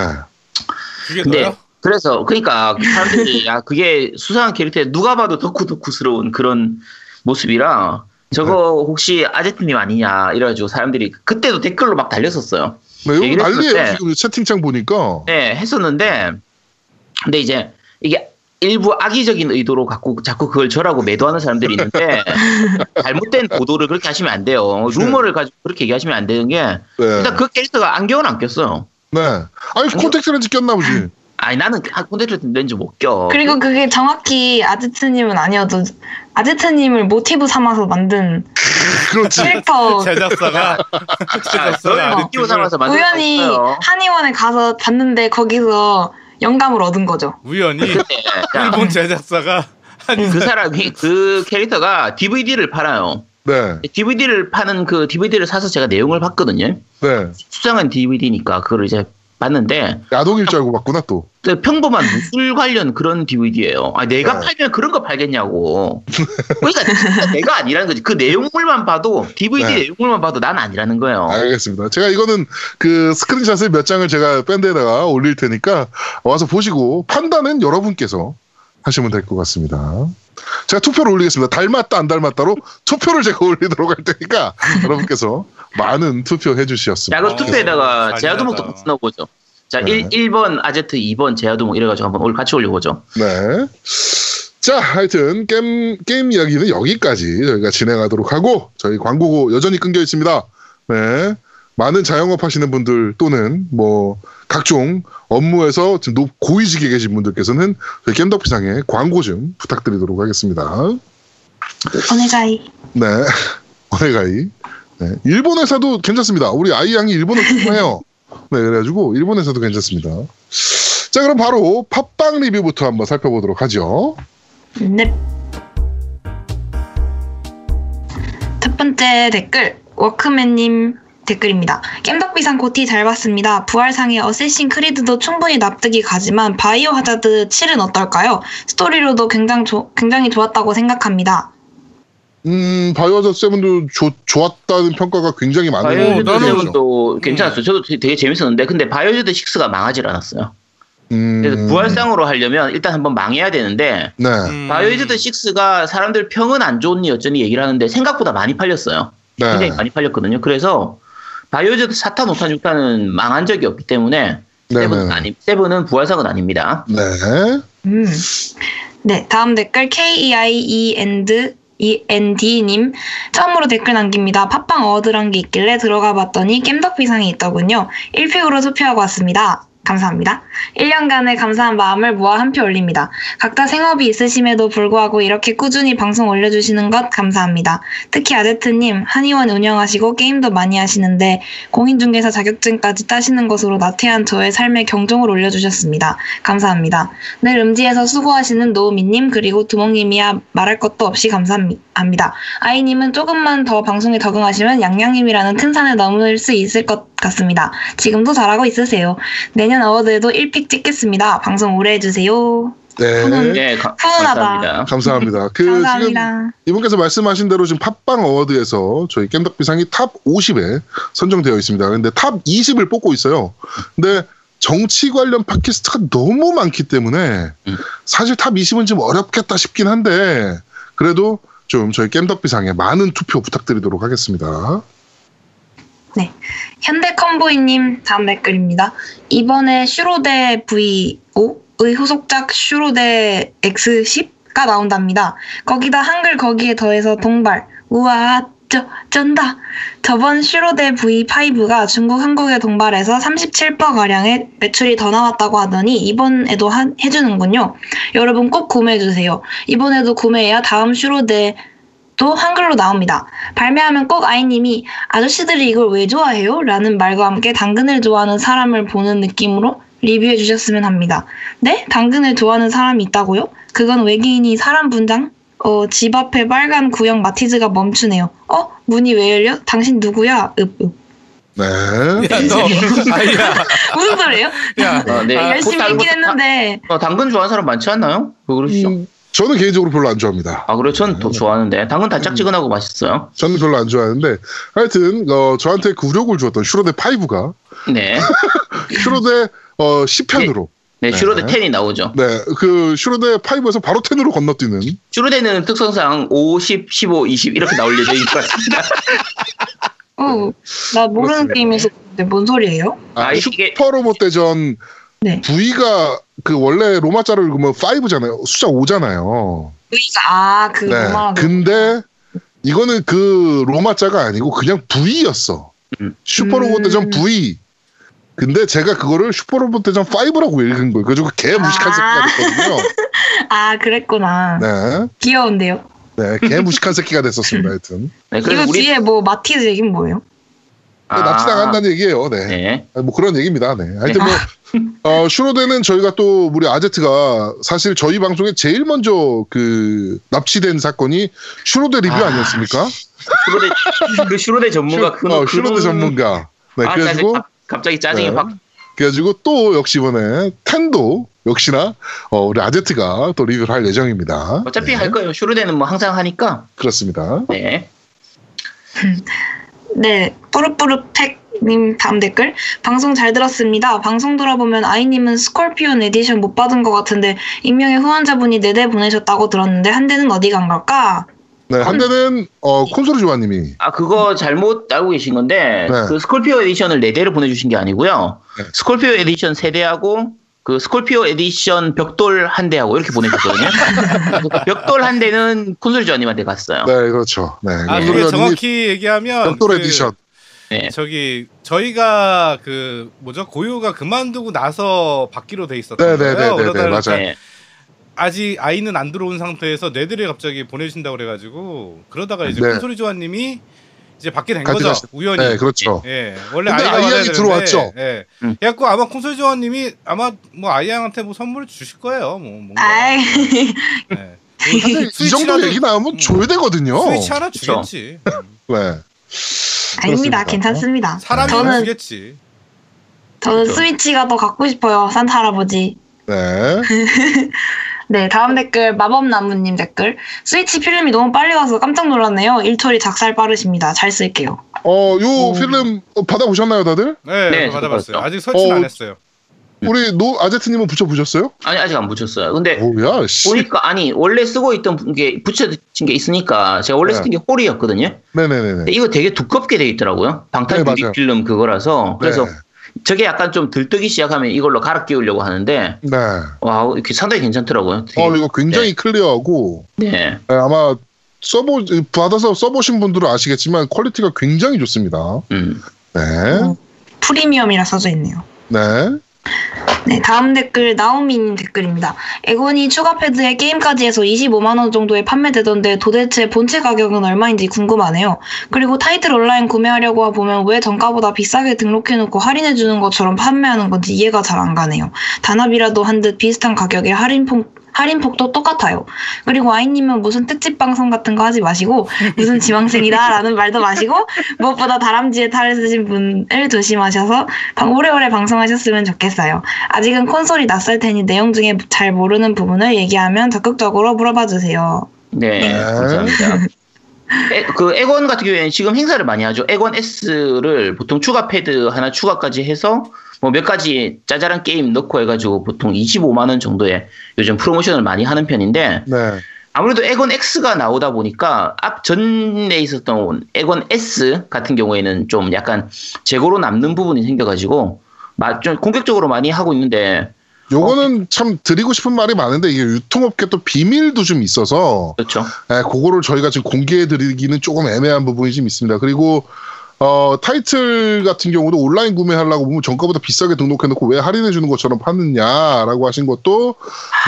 그게 뭐예요? 그래서 그러니까 사람들이 야 그게 수상한 캐릭터에 누가 봐도 덕후스러운 그런 모습이라 저거 혹시 아재트님 아니냐 이래가지고 사람들이 그때도 댓글로 막 달렸었어요. 네, 이거 난리예요. 지금 채팅창 보니까. 네, 했었는데 근데 이제 이게 일부 악의적인 의도로 갖고 자꾸 그걸 저라고 매도하는 사람들이 있는데 잘못된 보도를 그렇게 하시면 안 돼요. 루머를 가지고 그렇게 얘기하시면 안 되는 게 일단 그 캐릭터가 안경은 안 꼈어요. 네. 아니 콘택트 렌즈 꼈나 보지. 아니 나는 콘택트 렌즈 못 껴. 그리고 그게 정확히 아제트님은 아니어도 아제트님을 모티브 삼아서 만든 캐릭터 제작사가 모티브 삼아서 만든 우연히 없어요. 한의원에 가서 봤는데 거기서 영감을 얻은 거죠. 우연히 일본 제작사가 그 사람이 그 캐릭터가 DVD를 팔아요. 네. DVD를 파는 그 DVD를 사서 제가 내용을 봤거든요. 네. 수상한 DVD니까 그걸 이제 봤는데 야동일 줄 알고 봤구나 또. 평범한 무술 관련 그런 DVD예요. 아 내가 네. 팔면 그런 거 팔겠냐고. 그러니까 내가 아니라는 거지. 그 내용물만 봐도 DVD 네. 내용물만 봐도 난 아니라는 거예요. 알겠습니다. 제가 이거는 그 스크린샷을 몇 장을 제가 밴드에다가 올릴 테니까 와서 보시고 판단은 여러분께서 하시면 될 것 같습니다. 제가 투표를 올리겠습니다. 닮았다 안 닮았다로 투표를 제가 올리도록 할 테니까 여러분께서 많은 투표해 주셨습니다. 야, 그 투표에다가 제아도목도 같이 넣어보죠. 자, 네. 1번 아제트, 2번 제아도목 이래가지고 한번 오늘 같이 올려보죠. 네. 자, 하여튼 게임 이야기는 여기까지 저희가 진행하도록 하고 저희 광고고 여전히 끊겨 있습니다. 네. 많은 자영업 하시는 분들 또는 뭐 각종 업무에서 지금 고위직에 계신 분들께서는 저희 겜덕비상에 광고 좀 부탁드리도록 하겠습니다. 오네가이. 네, 오네가이. 네. 일본 회사도 괜찮습니다. 우리 아이 양이 일본어 공부해요. 네, 그래가지고 일본 회사도 괜찮습니다. 자, 그럼 바로 팟빵 리뷰부터 한번 살펴보도록 하죠. 네. 첫 번째 댓글 워크맨님. 댓글입니다. 겜덕비상 고티 잘 봤습니다. 부활상의 어쌔신 크리드도 충분히 납득이 가지만 바이오 하자드 7은 어떨까요? 스토리로도 굉장히 좋았다고 생각합니다. 바이오 하자드 7도 좋았다는 평가가 굉장히 많아요. 바이오 하자드 7도 괜찮았어요. 저도 되게 재밌었는데 근데 바이오 하자드 6가 망하질 않았어요. 그래서 부활상으로 하려면 일단 한번 망해야 되는데 네. 바이오 하자드 6가 사람들 평은 안 좋으니 어쩌니 얘기를 하는데 생각보다 많이 팔렸어요. 네. 굉장히 많이 팔렸거든요. 그래서 바이오저드 4탄, 5탄, 6탄은 망한 적이 없기 때문에 세븐은 부활상은 아닙니다. 네. 네, 다음 댓글 KEIEND님 처음으로 댓글 남깁니다. 팟빵 어워드란 게 있길래 들어가 봤더니 겜덕비상이 있더군요. 1픽으로 투표하고 왔습니다. 감사합니다. 1년간의 감사한 마음을 모아 한 표 올립니다. 각자 생업이 있으심에도 불구하고 이렇게 꾸준히 방송 올려주시는 것 감사합니다. 특히 아제트님 한의원 운영하시고 게임도 많이 하시는데 공인중개사 자격증까지 따시는 것으로 나태한 저의 삶의 경종을 올려주셨습니다. 감사합니다. 늘 음지에서 수고하시는 노우미님 그리고 두목님이야 말할 것도 없이 감사합니다. 아이님은 조금만 더 방송에 적응하시면 양양님이라는 큰 산에 넘을 수 있을 것 같습니다. 지금도 잘하고 있으세요. 내년 어워드에도 1픽 찍겠습니다. 방송 오래 해주세요. 네, 감사합니다. 감사합니다. 감사합니다. 이분께서 말씀하신 대로 지금 팟빵 어워드에서 저희 겜덕비상이 탑 50에 선정되어 있습니다. 그런데 탑 20을 뽑고 있어요. 근데 정치 관련 팟캐스트가 너무 많기 때문에 사실 탑 20은 좀 어렵겠다 싶긴 한데 그래도 좀 저희 겜덕비상에 많은 투표 부탁드리도록 하겠습니다. 네, 현대컨보이님 다음 댓글입니다. 이번에 슈로데 V5의 후속작 슈로데 X10가 나온답니다. 거기다 한글 거기에 더해서 동발, 우와, 쩐다. 저번 슈로데 V5가 중국 한국에 동발해서 37%가량의 매출이 더 나왔다고 하더니 이번에도 해주는군요. 여러분 꼭 구매해주세요. 이번에도 구매해야 다음 슈로데 또 한글로 나옵니다. 발매하면 꼭 아이님이 아저씨들이 이걸 왜 좋아해요? 라는 말과 함께 당근을 좋아하는 사람을 보는 느낌으로 리뷰해 주셨으면 합니다. 네? 당근을 좋아하는 사람이 있다고요? 그건 외계인이 사람 분장? 집 앞에 빨간 구형 마티즈가 멈추네요. 문이 왜 열려? 당신 누구야? 네. 야, 너, 아니야. 무슨 소리예요? 야, 네. 열심히 읽긴 했는데. 당근 좋아하는 사람 많지 않나요? 그거 그러시죠? 저는 개인적으로 별로 안 좋아합니다. 아, 그래요? 저는 더 좋아하는데. 당근 달짝지근하고 맛있어요. 저는 별로 안 좋아하는데. 하여튼, 저한테 굴욕을 주었던 슈로데 5가. 네. 슈로데 10편으로. 네, 네, 슈로데 10이 나오죠. 네, 그 슈로데 5에서 바로 10으로 건너뛰는. 슈로데는 특성상 50, 15, 20 이렇게 나올 예정인 것 같습니다. 나 모르는 게임에서 뭔 소리예요? 아, 이게 슈퍼로봇 대전 네. V가 그 원래 로마자를 읽으면 5잖아요. 숫자 5잖아요. V가 아, 그 네. 로마. 근데 이거는 그 로마자가 아니고 그냥 V였어. 슈퍼로봇 대전 V. 근데 제가 그거를 슈퍼로봇 대전 5라고 읽은 거예요. 그래서 개 무식한 새끼가 됐거든요. 아, 그랬구나. 네. 귀여운데요. 네, 개 무식한 새끼가 됐었습니다. 하여튼. 네, 그리고 우리... 뒤에 뭐 마티즈 얘기는 뭐예요? 네, 납치당한다는 얘기예요. 네. 네. 뭐 그런 얘기입니다. 네. 하여튼 네. 뭐 슈로데는 저희가 또 우리 아제트가 사실 저희 방송에 제일 먼저 그 납치된 사건이 슈로데 리뷰 아니었습니까? 슈로데 전문가. 슈로데 전문가. 네, 아, 그래가지고 갑자기 짜증이 네. 확. 그래가지고 또 역시 이번에 텐도 역시나 우리 아제트가 또 리뷰를 할 예정입니다. 어차피 네. 할 거예요. 슈로데는 뭐 항상 하니까. 그렇습니다. 네. 네. 뿌르뿌르팩님 다음 댓글. 방송 잘 들었습니다. 방송 들어보면 아이님은 스콜피온 에디션 못 받은 것 같은데 익명의 후원자분이 4대 보내셨다고 들었는데 한 대는 어디 간 걸까? 네, 한 대는 콘솔 조아님이 아 그거 잘못 알고 계신 건데 네. 그 스콜피오 에디션을 4대를 보내주신 게 아니고요. 네. 스콜피오 에디션 3대하고 그 스콜피오 에디션 벽돌 1대하고 이렇게 보내주셨거든요. 벽돌 1대는 콘솔 조아님한테 갔어요. 네, 그렇죠. 네, 아, 그게 정확히 얘기하면 벽돌 그, 에디션. 네. 저기 저희가 그 뭐죠 고유가 그만두고 나서 받기로 돼 있었던 거예요. 네네네 맞아요. 네. 아직 아이는 안 들어온 상태에서 네들이 갑자기 보내주신다고 그래가지고 그러다가 이제 네. 콘솔이 조아님이 이제 받게 된 거죠 가시다. 우연히 네 그렇죠 예 원래 아이양이 들어왔죠 예 그래갖고 아마 콘솔이 조아님이 아마 뭐 아이양한테 뭐 선물을 주실 거예요 뭐 뭔가 네. 사실 이 정도 얘기 나오면 줘야 되거든요 스위치 하나 주겠지 네 아닙니다 그렇습니다. 괜찮습니다 사람이 주겠지 저는 그렇죠. 스위치가 더 갖고 싶어요 산타 할아버지 네 네, 다음 댓글 마법나무님 댓글 스위치 필름이 너무 빨리 와서 깜짝 놀랐네요. 일처리 작살 빠르십니다. 잘 쓸게요. 요 필름 받아보셨나요 다들? 네, 네 받아봤어요. 아직 설치는 안 했어요. 우리 아제트님은 붙여보셨어요? 아니 아직 안 붙였어요. 근데 오야, 보니까 아니 원래 쓰고 있던 게 붙여진 게 있으니까 제가 원래 쓰던 게 홀이었거든요. 네네네. 이거 되게 두껍게 돼 있더라고요. 방탄 유리 필름 그거라서 그래서. 네. 저게 약간 좀 들뜨기 시작하면 이걸로 갈아 끼우려고 하는데, 네. 와, 이렇게 상당히 괜찮더라고요. 되게. 이거 굉장히 네. 클리어하고, 네. 네. 아마 받아서 써보신 분들은 아시겠지만, 퀄리티가 굉장히 좋습니다. 네. 프리미엄이라 써져 있네요. 네. 네, 다음 댓글 나오미님 댓글입니다. 에고니 추가 패드에 게임까지 해서 25만원 정도에 판매되던데 도대체 본체 가격은 얼마인지 궁금하네요. 그리고 타이틀 온라인 구매하려고 보면 왜 정가보다 비싸게 등록해놓고 할인해주는 것처럼 판매하는 건지 이해가 잘 안 가네요. 단합이라도 한 듯 비슷한 가격에 할인폭도 똑같아요. 그리고 아이님은 무슨 뜻집 방송 같은 거 하지 마시고 무슨 지망생이다 라는 말도 마시고 무엇보다 다람쥐에 탈을 쓰신 분을 조심하셔서 오래오래 방송하셨으면 좋겠어요. 아직은 콘솔이 낯설 테니 내용 중에 잘 모르는 부분을 얘기하면 적극적으로 물어봐주세요. 네, 감사합니다. 그 에건 같은 경우에는 지금 행사를 많이 하죠. 에건 S를 보통 추가 패드 하나 추가까지 해서 뭐 몇 가지 짜잘한 게임 넣고 해가지고 보통 25만원 정도에 요즘 프로모션을 많이 하는 편인데 네. 아무래도 에건 X가 나오다 보니까 앞전에 있었던 에건 S 같은 경우에는 좀 약간 재고로 남는 부분이 생겨가지고 좀 공격적으로 많이 하고 있는데 요거는 참 드리고 싶은 말이 많은데 이게 유통업계 또 비밀도 좀 있어서 그렇죠. 네, 그거를 저희가 지금 공개해드리기는 조금 애매한 부분이 좀 있습니다. 그리고 타이틀 같은 경우도 온라인 구매하려고 보면 정가보다 비싸게 등록해놓고 왜 할인해주는 것처럼 파느냐라고 하신 것도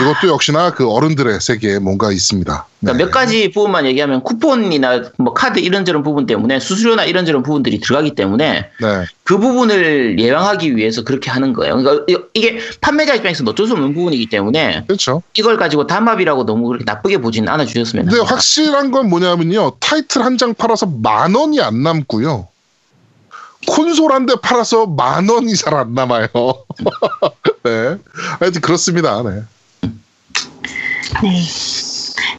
이것도 역시나 그 어른들의 세계에 뭔가 있습니다. 그러니까 네. 몇 가지 부분만 얘기하면 쿠폰이나 뭐 카드 이런저런 부분 때문에 수수료나 이런저런 부분들이 들어가기 때문에 네. 그 부분을 예방하기 위해서 그렇게 하는 거예요. 그러니까 이게 판매자 입장에서는 어쩔 수 없는 부분이기 때문에 그렇죠. 이걸 가지고 담합이라고 너무 그렇게 나쁘게 보진 않아주셨으면 합니다. 근데 확실한 건 뭐냐면요. 타이틀 한 장 팔아서 10,000원이 안 남고요. 콘솔 한 대 팔아서 10,000원이 잘 안 남아요. 네. 하여튼 그렇습니다. 네. 네.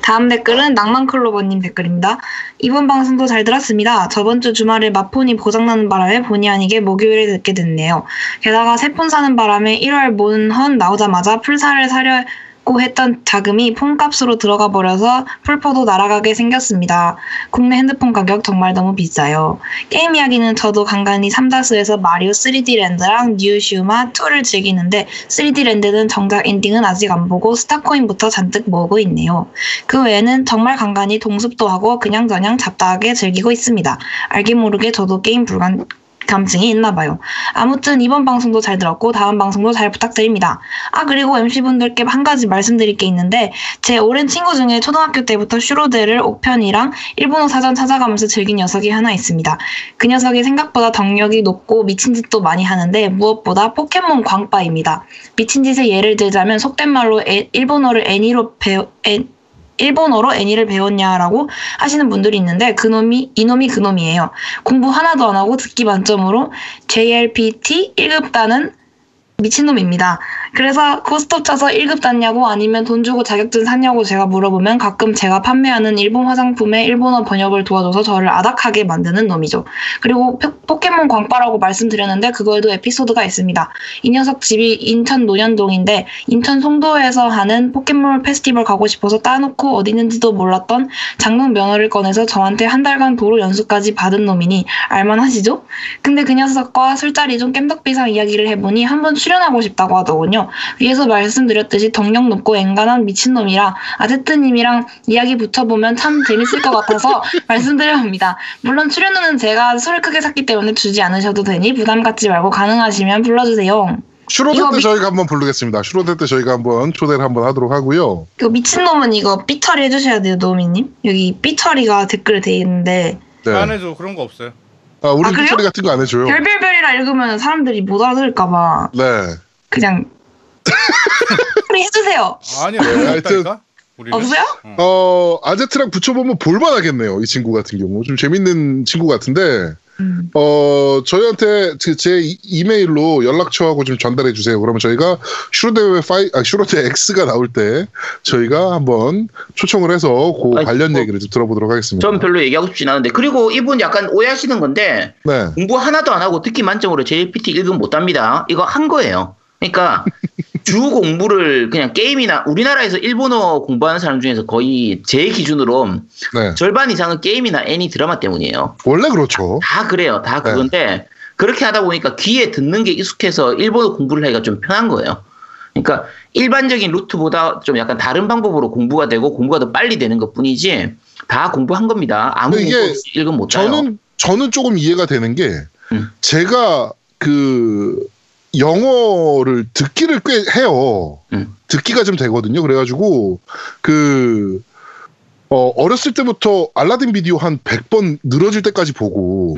다음 댓글은 낭만클로버님 댓글입니다. 이번 방송도 잘 들었습니다. 저번 주 주말에 마폰이 고장나는 바람에 본의 아니게 목요일에 듣게 됐네요. 게다가 새 폰 사는 바람에 1월 몬헌 나오자마자 풀사를 사려고 했던 자금이 폰값으로 들어가 버려서 풀포도 날아가게 생겼습니다. 국내 핸드폰 가격 정말 너무 비싸요. 게임 이야기는 저도 간간히 삼다수에서 마리오 3D 랜드랑 뉴 슈마 2를 즐기는데 3D 랜드는 정작 엔딩은 아직 안 보고 스타코인부터 잔뜩 모으고 있네요. 그 외에는 정말 간간히 동습도 하고 그냥저냥 잡다하게 즐기고 있습니다. 알게 모르게 저도 게임 불간 감증이 있나봐요. 아무튼 이번 방송도 잘 들었고 다음 방송도 잘 부탁드립니다. 아 그리고 MC분들께 한 가지 말씀드릴 게 있는데 제 오랜 친구 중에 초등학교 때부터 슈로데를 옥편이랑 일본어 사전 찾아가면서 즐긴 녀석이 하나 있습니다. 그 녀석이 생각보다 덕력이 높고 미친 짓도 많이 하는데 무엇보다 포켓몬 광빠입니다. 미친 짓의 예를 들자면 속된 말로 일본어로 애니를 배웠냐라고 하시는 분들이 있는데 이놈이 그놈이에요. 공부 하나도 안 하고 듣기 만점으로 JLPT 1급 따는 미친놈입니다. 그래서 고스톱 차서 1급 땄냐고 아니면 돈 주고 자격증 샀냐고 제가 물어보면 가끔 제가 판매하는 일본 화장품의 일본어 번역을 도와줘서 저를 아닥하게 만드는 놈이죠. 그리고 포켓몬 광빠라고 말씀드렸는데 그거에도 에피소드가 있습니다. 이 녀석 집이 인천 논현동인데 인천 송도에서 하는 포켓몬 페스티벌 가고 싶어서 따놓고 어디 있는지도 몰랐던 장롱 면허를 꺼내서 저한테 한 달간 도로 연수까지 받은 놈이니 알만하시죠? 근데 그 녀석과 술자리 좀 깸덕비상 이야기를 해보니 한번 출연하고 싶다고 하더군요. 위에서 말씀드렸듯이 덕력 높고 앵간한 미친놈이라 아제트님이랑 이야기 붙여보면 참 재밌을 것 같아서 말씀드려 합니다. 물론 출연료는 제가 술을 크게 샀기 때문에 주지 않으셔도 되니 부담 갖지 말고 가능하시면 불러주세요. 슈로데 때 저희가 한번 부르겠습니다. 슈로데 때 저희가 한번 초대를 한번 하도록 하고요. 이거 미친놈은 이거 삐처리 해주셔야 돼요. 노미님. 여기 삐처리가 댓글에 돼 있는데 네. 안 해줘. 그런 거 없어요. 아, 우리 삐처리 같은 거 안 해줘요. 별별별이라 읽으면 사람들이 못 알아들을까 봐 네. 그냥 우리 해주세요. 아니요. 네, 하여튼 없어요? 아제트랑 붙여보면 볼만하겠네요. 이 친구 같은 경우 좀 재밌는 친구 같은데 저희한테 제 이메일로 연락처하고 좀 전달해 주세요. 그러면 저희가 슈로데 X가 나올 때 저희가 한번 초청을 해서 그 관련 얘기를 좀 들어보도록 하겠습니다. 전 별로 얘기하고 싶진 않은데 그리고 이분 약간 오해하시는 건데 네. 공부 하나도 안 하고 듣기 만점으로 JLPT 1급 못 답니다. 이거 한 거예요. 그러니까 주 공부를 그냥 게임이나 우리나라에서 일본어 공부하는 사람 중에서 거의 제 기준으로 네. 절반 이상은 게임이나 애니 드라마 때문이에요. 원래 그렇죠. 다 그래요. 다 네. 그건데 그렇게 하다 보니까 귀에 듣는 게 익숙해서 일본어 공부를 하기가 좀 편한 거예요. 그러니까 일반적인 루트보다 좀 약간 다른 방법으로 공부가 되고 공부가 더 빨리 되는 것뿐이지 다 공부한 겁니다. 아무 공부 없이 읽으면 못 가요. 저는 조금 이해가 되는 게 제가 그 영어를 듣기를 꽤 해요. 듣기가 좀 되거든요. 그래가지고 어렸을 때부터 알라딘 비디오 한 100번 늘어질 때까지 보고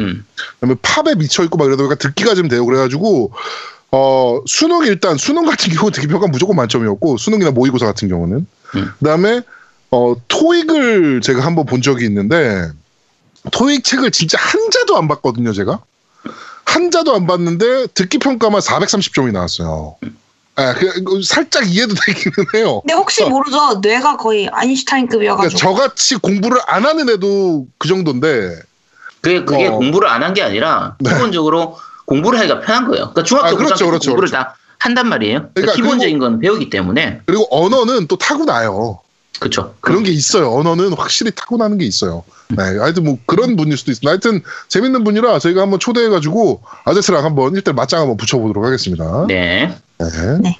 그다음에 팝에 미쳐있고 막 이러다 보니까 듣기가 좀 돼요. 그래가지고 수능 같은 경우는 되게 평가 무조건 만점이었고 수능이나 모의고사 같은 경우는 그다음에 토익을 제가 한번 본 적이 있는데 토익 책을 진짜 한자도 안 봤거든요. 제가 한자도 안 봤는데 듣기 평가만 430점이 나왔어요. 아, 살짝 이해도 되기는 해요. 근데 혹시 모르죠. 뇌가 거의 아인슈타인급이어가지고. 그러니까 저같이 공부를 안 하는 애도 그 정도인데. 그게 공부를 안 한 게 아니라 네. 기본적으로 공부를 하기가 편한 거예요. 그러니까 중학교 그렇죠. 공부를 다 한단 말이에요. 그러니까 기본적인 건 배우기 때문에. 그리고 언어는 또 타고나요. 그렇죠. 그런 게 있어요. 언어는 확실히 타고나는 게 있어요. 네, 하여튼 뭐 그런 분일 수도 있습니다. 하여튼 재밌는 분이라 저희가 한번 초대해가지고 아저씨랑 한번 1대1 맞짱 한번 붙여보도록 하겠습니다. 네. 네.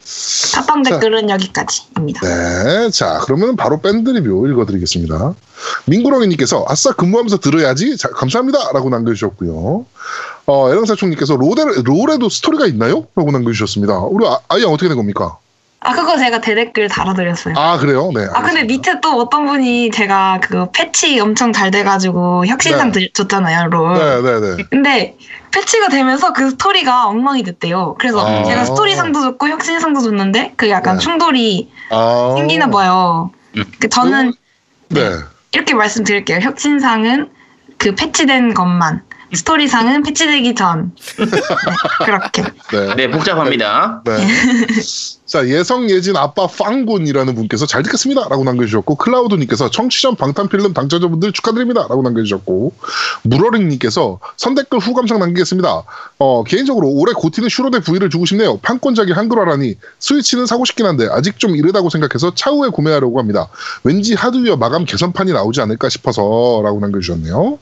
팟빵 댓글은 여기까지입니다. 네. 자, 그러면 바로 밴드 리뷰 읽어드리겠습니다. 민구렁이님께서 아싸 근무하면서 들어야지. 자, 감사합니다. 라고 남겨주셨고요. 에랑사총님께서 롤에도 스토리가 있나요? 라고 남겨주셨습니다. 우리 아이양 어떻게 된 겁니까? 아 그거 제가 대댓글 달아드렸어요. 아 그래요? 네. 알겠습니다. 아 근데 밑에 또 어떤 분이 제가 그 패치 엄청 잘 돼가지고 혁신상 네. 줬잖아요 롤. 네네네. 네. 근데 패치가 되면서 그 스토리가 엉망이 됐대요. 그래서 제가 스토리상도 줬고 혁신상도 줬는데 그 약간 네. 충돌이 생기나 봐요. 그 저는 네. 이렇게 말씀드릴게요. 혁신상은 그 패치된 것만 스토리상은 패치되기 전. 네, 그렇게. 네. 네, 복잡합니다. 네. 네. 자, 예성예진 아빠 빵군이라는 분께서 잘 듣겠습니다. 라고 남겨주셨고, 클라우드님께서 청취전 방탄필름 당첨자분들 축하드립니다. 라고 남겨주셨고, 무러링님께서 선댓글 후감상 남기겠습니다. 개인적으로 올해 고티는 슈로데 V를 주고 싶네요. 판권작이 한글화라니 스위치는 사고 싶긴 한데 아직 좀 이르다고 생각해서 차후에 구매하려고 합니다. 왠지 하드웨어 마감 개선판이 나오지 않을까 싶어서 라고 남겨주셨네요.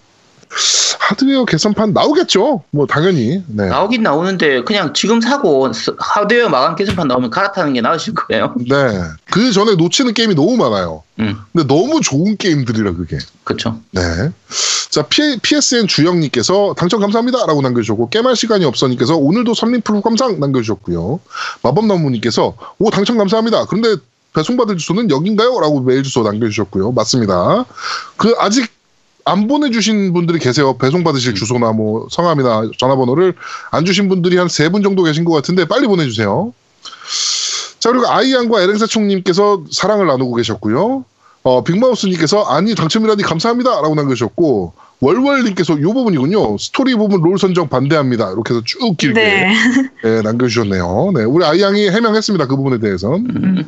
하드웨어 개선판 나오겠죠. 뭐 당연히. 네. 나오긴 나오는데 그냥 지금 사고 하드웨어 마감 개선판 나오면 갈아타는 게 나으실 거예요. 네. 그 전에 놓치는 게임이 너무 많아요. 근데 너무 좋은 게임들이라 그게. 그렇죠. 네. 자, PSN 주영님께서 당첨 감사합니다라고 남겨주셨고, 깨말 시간이 없어님께서 오늘도 선민프로 감상 남겨주셨고요. 마법나무님께서 오 당첨 감사합니다. 그런데 배송받을 주소는 여긴가요? 라고 메일 주소 남겨주셨고요. 맞습니다. 그 아직 안 보내주신 분들이 계세요. 배송받으실 주소나 뭐 성함이나 전화번호를 안 주신 분들이 한 3분 정도 계신 것 같은데 빨리 보내주세요. 자, 그리고 아이안과 에랭사총님께서 사랑을 나누고 계셨고요. 빅마우스님께서 아니 당첨이라니 감사합니다 라고 남겨주셨고, 월월님께서 요 부분이군요. 스토리 부분 롤 선정 반대합니다. 이렇게 해서 쭉 길게 네. 네, 남겨주셨네요. 네, 우리 아이안이 해명했습니다. 그 부분에 대해서는.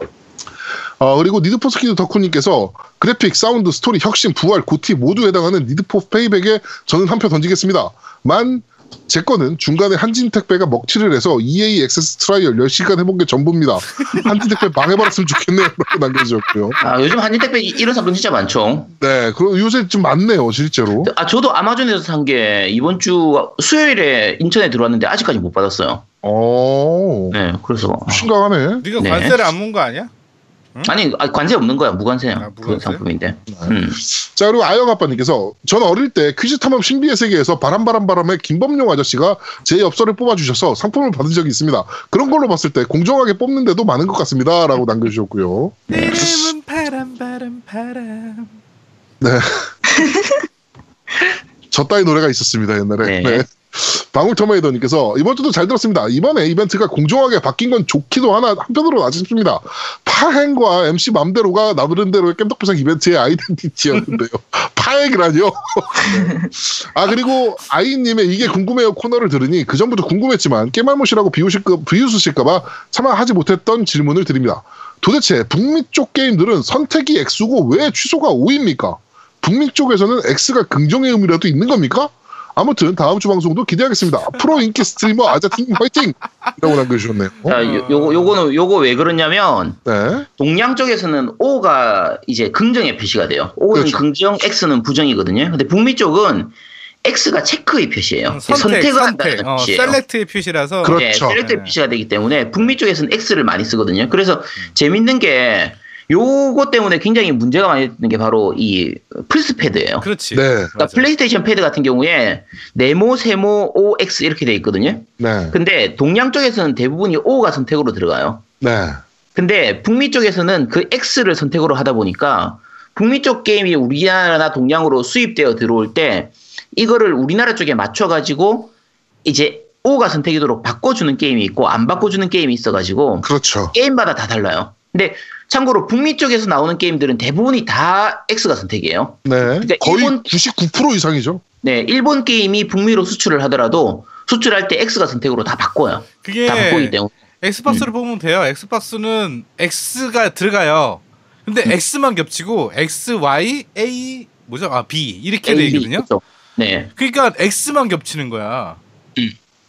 그리고 니드포스키드 덕후님께서 그래픽, 사운드, 스토리, 혁신, 부활, 고티 모두 해당하는 니드포 페이백에 저는 한 표 던지겠습니다. 만 제 거는 중간에 한진택배가 먹튀를 해서 EA 액세스 트라이얼 10시간 해본 게 전부입니다. 한진택배 망해버렸으면 좋겠네요. 라고 남겨주셨고요. 아, 요즘 한진택배 이런 사건 진짜 많죠. 네, 그리고 요새 좀 많네요, 실제로. 아, 저도 아마존에서 산 게 이번 주 수요일에 인천에 들어왔는데 아직까지 못 받았어요. 오. 네, 그래서. 심각하네. 네가 관세를 안 문 거 아니야? 응? 아니, 관세 없는 거야. 무관세야. 아, 무관세? 그 상품인데. 아, 자, 그리고 아영아빠님께서 전 어릴 때 퀴즈탐험 신비의 세계에서 바람바람바람의 김범용 아저씨가 제 엽서를 뽑아주셔서 상품을 받은 적이 있습니다. 그런 걸로 봤을 때 공정하게 뽑는데도 많은 것 같습니다. 라고 남겨주셨고요. 내 이름은 바람바람바람. 네. 저 따위 노래가 있었습니다. 옛날에. 네. 네. 방울터메이더님께서 이번 주도 잘 들었습니다. 이번에 이벤트가 공정하게 바뀐 건 좋기도 하나 한편으로 아쉽습니다. 파행과 MC 맘대로가 나누는 대로의 깸덕비상 이벤트의 아이덴티티였는데요. 파행이라뇨. 아, 그리고 아이님의 이게 궁금해요 코너를 들으니 그전부터 궁금했지만 깨말못이라고 비웃으실까봐 차마 하지 못했던 질문을 드립니다. 도대체 북미 쪽 게임들은 선택이 X고 왜 취소가 O입니까? 북미 쪽에서는 X가 긍정의 의미라도 있는 겁니까? 아무튼 다음 주 방송도 기대하겠습니다. 프로 인기 스트리머 아자팀 화이팅! 라고 남겨주셨네요. 자, 요거 왜 그러냐면 네. 동양 쪽에서는 O가 이제 긍정의 표시가 돼요. O는 그렇죠. 긍정, X는 부정이거든요. 근데 북미 쪽은 X가 체크의 표시예요. 선택을 한다는 뜻이에요. 셀렉트의 표시라서. 그렇죠. 네, 셀렉트의 표시가 되기 때문에 북미 쪽에서는 X를 많이 쓰거든요. 그래서 재밌는 게 요거 때문에 굉장히 문제가 많이 되는 게 바로 이 플스 패드예요. 그렇지. 네. 그러니까 플레이스테이션 패드 같은 경우에 네모, 세모, O, X 이렇게 돼 있거든요. 네. 근데 동양 쪽에서는 대부분이 O가 선택으로 들어가요. 네. 근데 북미 쪽에서는 그 X를 선택으로 하다 보니까 북미 쪽 게임이 우리나라나 동양으로 수입되어 들어올 때 이거를 우리나라 쪽에 맞춰가지고 이제 O가 선택이도록 바꿔주는 게임이 있고 안 바꿔주는 게임이 있어가지고 그렇죠. 게임마다 다 달라요. 근데 참고로 북미 쪽에서 나오는 게임들은 대부분이 다 X가 선택이에요. 네. 그러니까 거의 일본, 99% 이상이죠. 네. 일본 게임이 북미로 수출을 하더라도 수출할 때 X가 선택으로 다 바꿔요. 그게 다 바꾸기 때문에. 엑스박스를 보면 돼요. 엑스박스는 X가 들어가요. 근데 X만 겹치고 X, Y, A, B 이렇게 돼 있거든요. 그렇죠. 네. 그러니까 X만 겹치는 거야.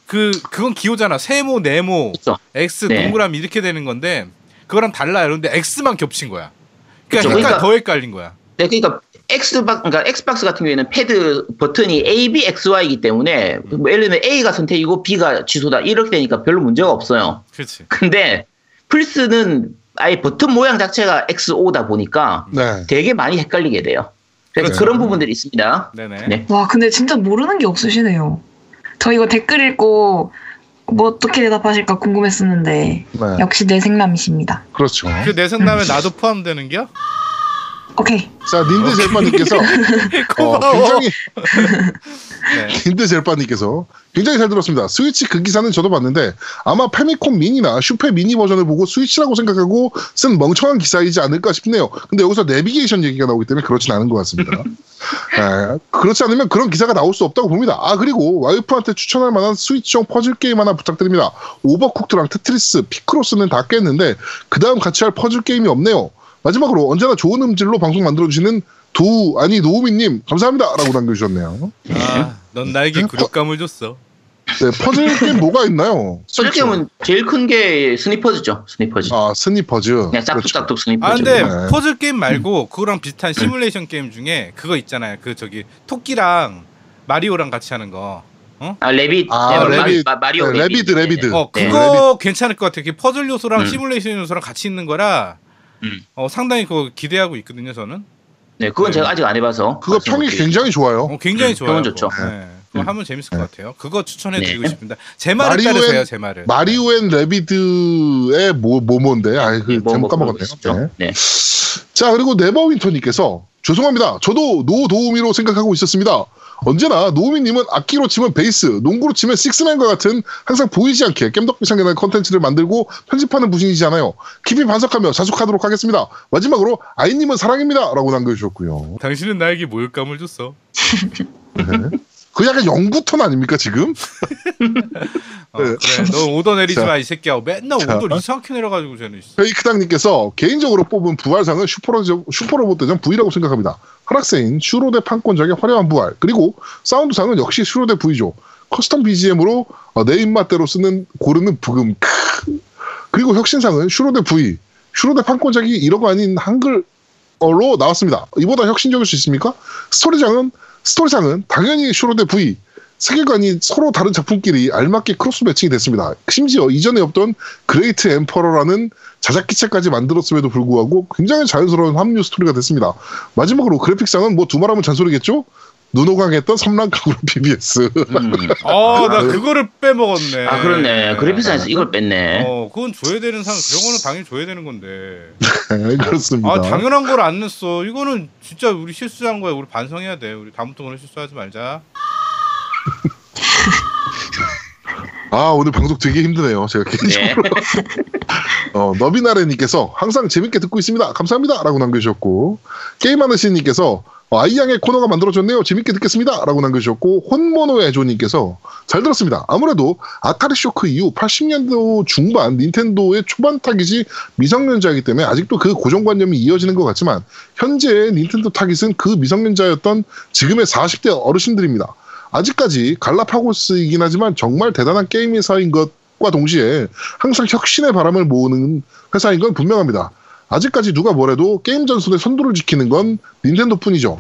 그건 기호잖아. 세모, 네모, 그렇죠. X, 네. 동그라미 이렇게 되는 건데 그거랑 달라요. 그런데 X만 겹친 거야. 그러니까, 그러니까 더 헷갈린 거야. 네, 그러니까 엑스박스 같은 경우에는 패드 버튼이 A, B, X, Y이기 때문에 뭐 예를 들면 A가 선택이고 B가 취소다. 이렇게 되니까 별로 문제가 없어요. 그렇지. 근데 플스는 아예 버튼 모양 자체가 X, O다 보니까 네. 되게 많이 헷갈리게 돼요. 그래서 그렇죠. 그런 부분들이 있습니다. 네네. 네. 와, 근데 진짜 모르는 게 없으시네요. 저 이거 댓글 읽고 뭐 어떻게 대답하실까 궁금했었는데 네. 역시 내생남이십니다. 그렇죠. 그 내생남에 나도 포함되는 게요? 오케이. 자, 님드젤빠님께서 굉장히 님드젤빠님께서 굉장히 잘 들었습니다. 스위치 그 기사는 저도 봤는데 아마 패미콘 미니나 슈페 미니 버전을 보고 스위치라고 생각하고 쓴 멍청한 기사이지 않을까 싶네요. 근데 여기서 내비게이션 얘기가 나오기 때문에 그렇진 않은 것 같습니다. 그렇지 않으면 그런 기사가 나올 수 없다고 봅니다. 아, 그리고 와이프한테 추천할 만한 스위치용 퍼즐 게임 하나 부탁드립니다. 오버쿡드랑 테트리스, 피크로스는 다 깼는데 그 다음 같이 할 퍼즐 게임이 없네요. 마지막으로 언제나 좋은 음질로 방송 만들어주시는 노우미님 감사합니다 라고 남겨주셨네요. 아, 넌 나에게 굴욕감을 줬어. 네, 퍼즐 게임 뭐가 있나요? 퍼즐 게임은 제일 큰 게 스니퍼즈죠. 스니퍼즈. 아, 스니퍼즈. 그냥 싹둑싹둑 스니퍼즈. 아, 근데 네. 퍼즐 게임 말고 그거랑 비슷한 시뮬레이션 게임 중에 그거 있잖아요. 그 저기 토끼랑 마리오랑 같이 하는 거. 어? 아, 마리오 네, 레비드. 어, 그거 네. 괜찮을 것 같아요. 퍼즐 요소랑 시뮬레이션 요소랑 같이 있는 거라. 상당히 그거 기대하고 있거든요, 저는. 네, 그건 제가 아직 안 해봐서. 그거 평이 굉장히 좋아요. 굉장히 좋아요. 평은 좋죠. 네. 그거 하면 재밌을 것 같아요. 그거 추천해드리고 싶습니다. 제 말을 따르세요, 제 말을. 마리오 앤 레비드의 뭔데? 아이, 그 제목 까먹었네요. 네. 자, 그리고 네버윈터님께서 죄송합니다. 저도 노도우미로 생각하고 있었습니다. 언제나 노우미님은 악기로 치면 베이스, 농구로 치면 식스맨과 같은 항상 보이지 않게 깸덕비상이라는 컨텐츠를 만들고 편집하는 부신이잖아요. 깊이 반성하며 자숙하도록 하겠습니다. 마지막으로 아이님은 사랑입니다 라고 남겨주셨고요. 당신은 나에게 모욕감을 줬어. 네. 그 약간 영구톤 아닙니까 지금? 네. 그래, 너 오더 내리지 마 이 새끼야. 맨날 오더 이상하게 내려가지고 쟤는. 페이크당님께서 개인적으로 뽑은 부활상은 슈퍼로봇 대전 V라고 생각합니다. 하락세인 슈로데 판권작의 화려한 부활, 그리고 사운드상은 역시 슈로데 V죠. 커스텀 BGM으로 내 입맛대로 고르는 부금. 그리고 혁신상은 슈로데 V, 슈로데 판권작이 이러가 아닌 한글어로 나왔습니다. 이보다 혁신적일 수 있습니까? 스토리상은 당연히 슈로데 V, 세계관이 서로 다른 작품끼리 알맞게 크로스 매칭이 됐습니다. 심지어 이전에 없던 그레이트 엠퍼러라는 자작기체까지 만들었음에도 불구하고 굉장히 자연스러운 합류 스토리가 됐습니다. 마지막으로 그래픽상은 뭐 두말하면 잔소리겠죠? 눈호강했던 섬랑강으로 BBS. 나 그거를 빼먹었네. 아, 그렇네. 그래픽상에서 이걸 뺐네. 그건 줘야 되는 상, 그런 거는 당연히 줘야 되는 건데. 그렇습니다. 아, 당연한 걸 안 냈어. 이거는 진짜 우리 실수한 거야. 우리 반성해야 돼. 우리 다음부터는 실수하지 말자. 아, 오늘 방송 되게 힘드네요. 제가 개인적으로. 너비나래님께서 항상 재밌게 듣고 있습니다. 감사합니다. 라고 남겨주셨고, 게임하느씨님께서 아이양의 코너가 만들어졌네요. 재밌게 듣겠습니다. 라고 남겨주셨고, 혼모노의 조님께서 잘 들었습니다. 아무래도 아타리 쇼크 이후 80년도 중반 닌텐도의 초반 타깃이 미성년자이기 때문에 아직도 그 고정관념이 이어지는 것 같지만 현재의 닌텐도 타깃은 그 미성년자였던 지금의 40대 어르신들입니다. 아직까지 갈라파고스이긴 하지만 정말 대단한 게임 회사인 것과 동시에 항상 혁신의 바람을 모으는 회사인 건 분명합니다. 아직까지 누가 뭐래도 게임 전선의 선두를 지키는 건 닌텐도뿐이죠.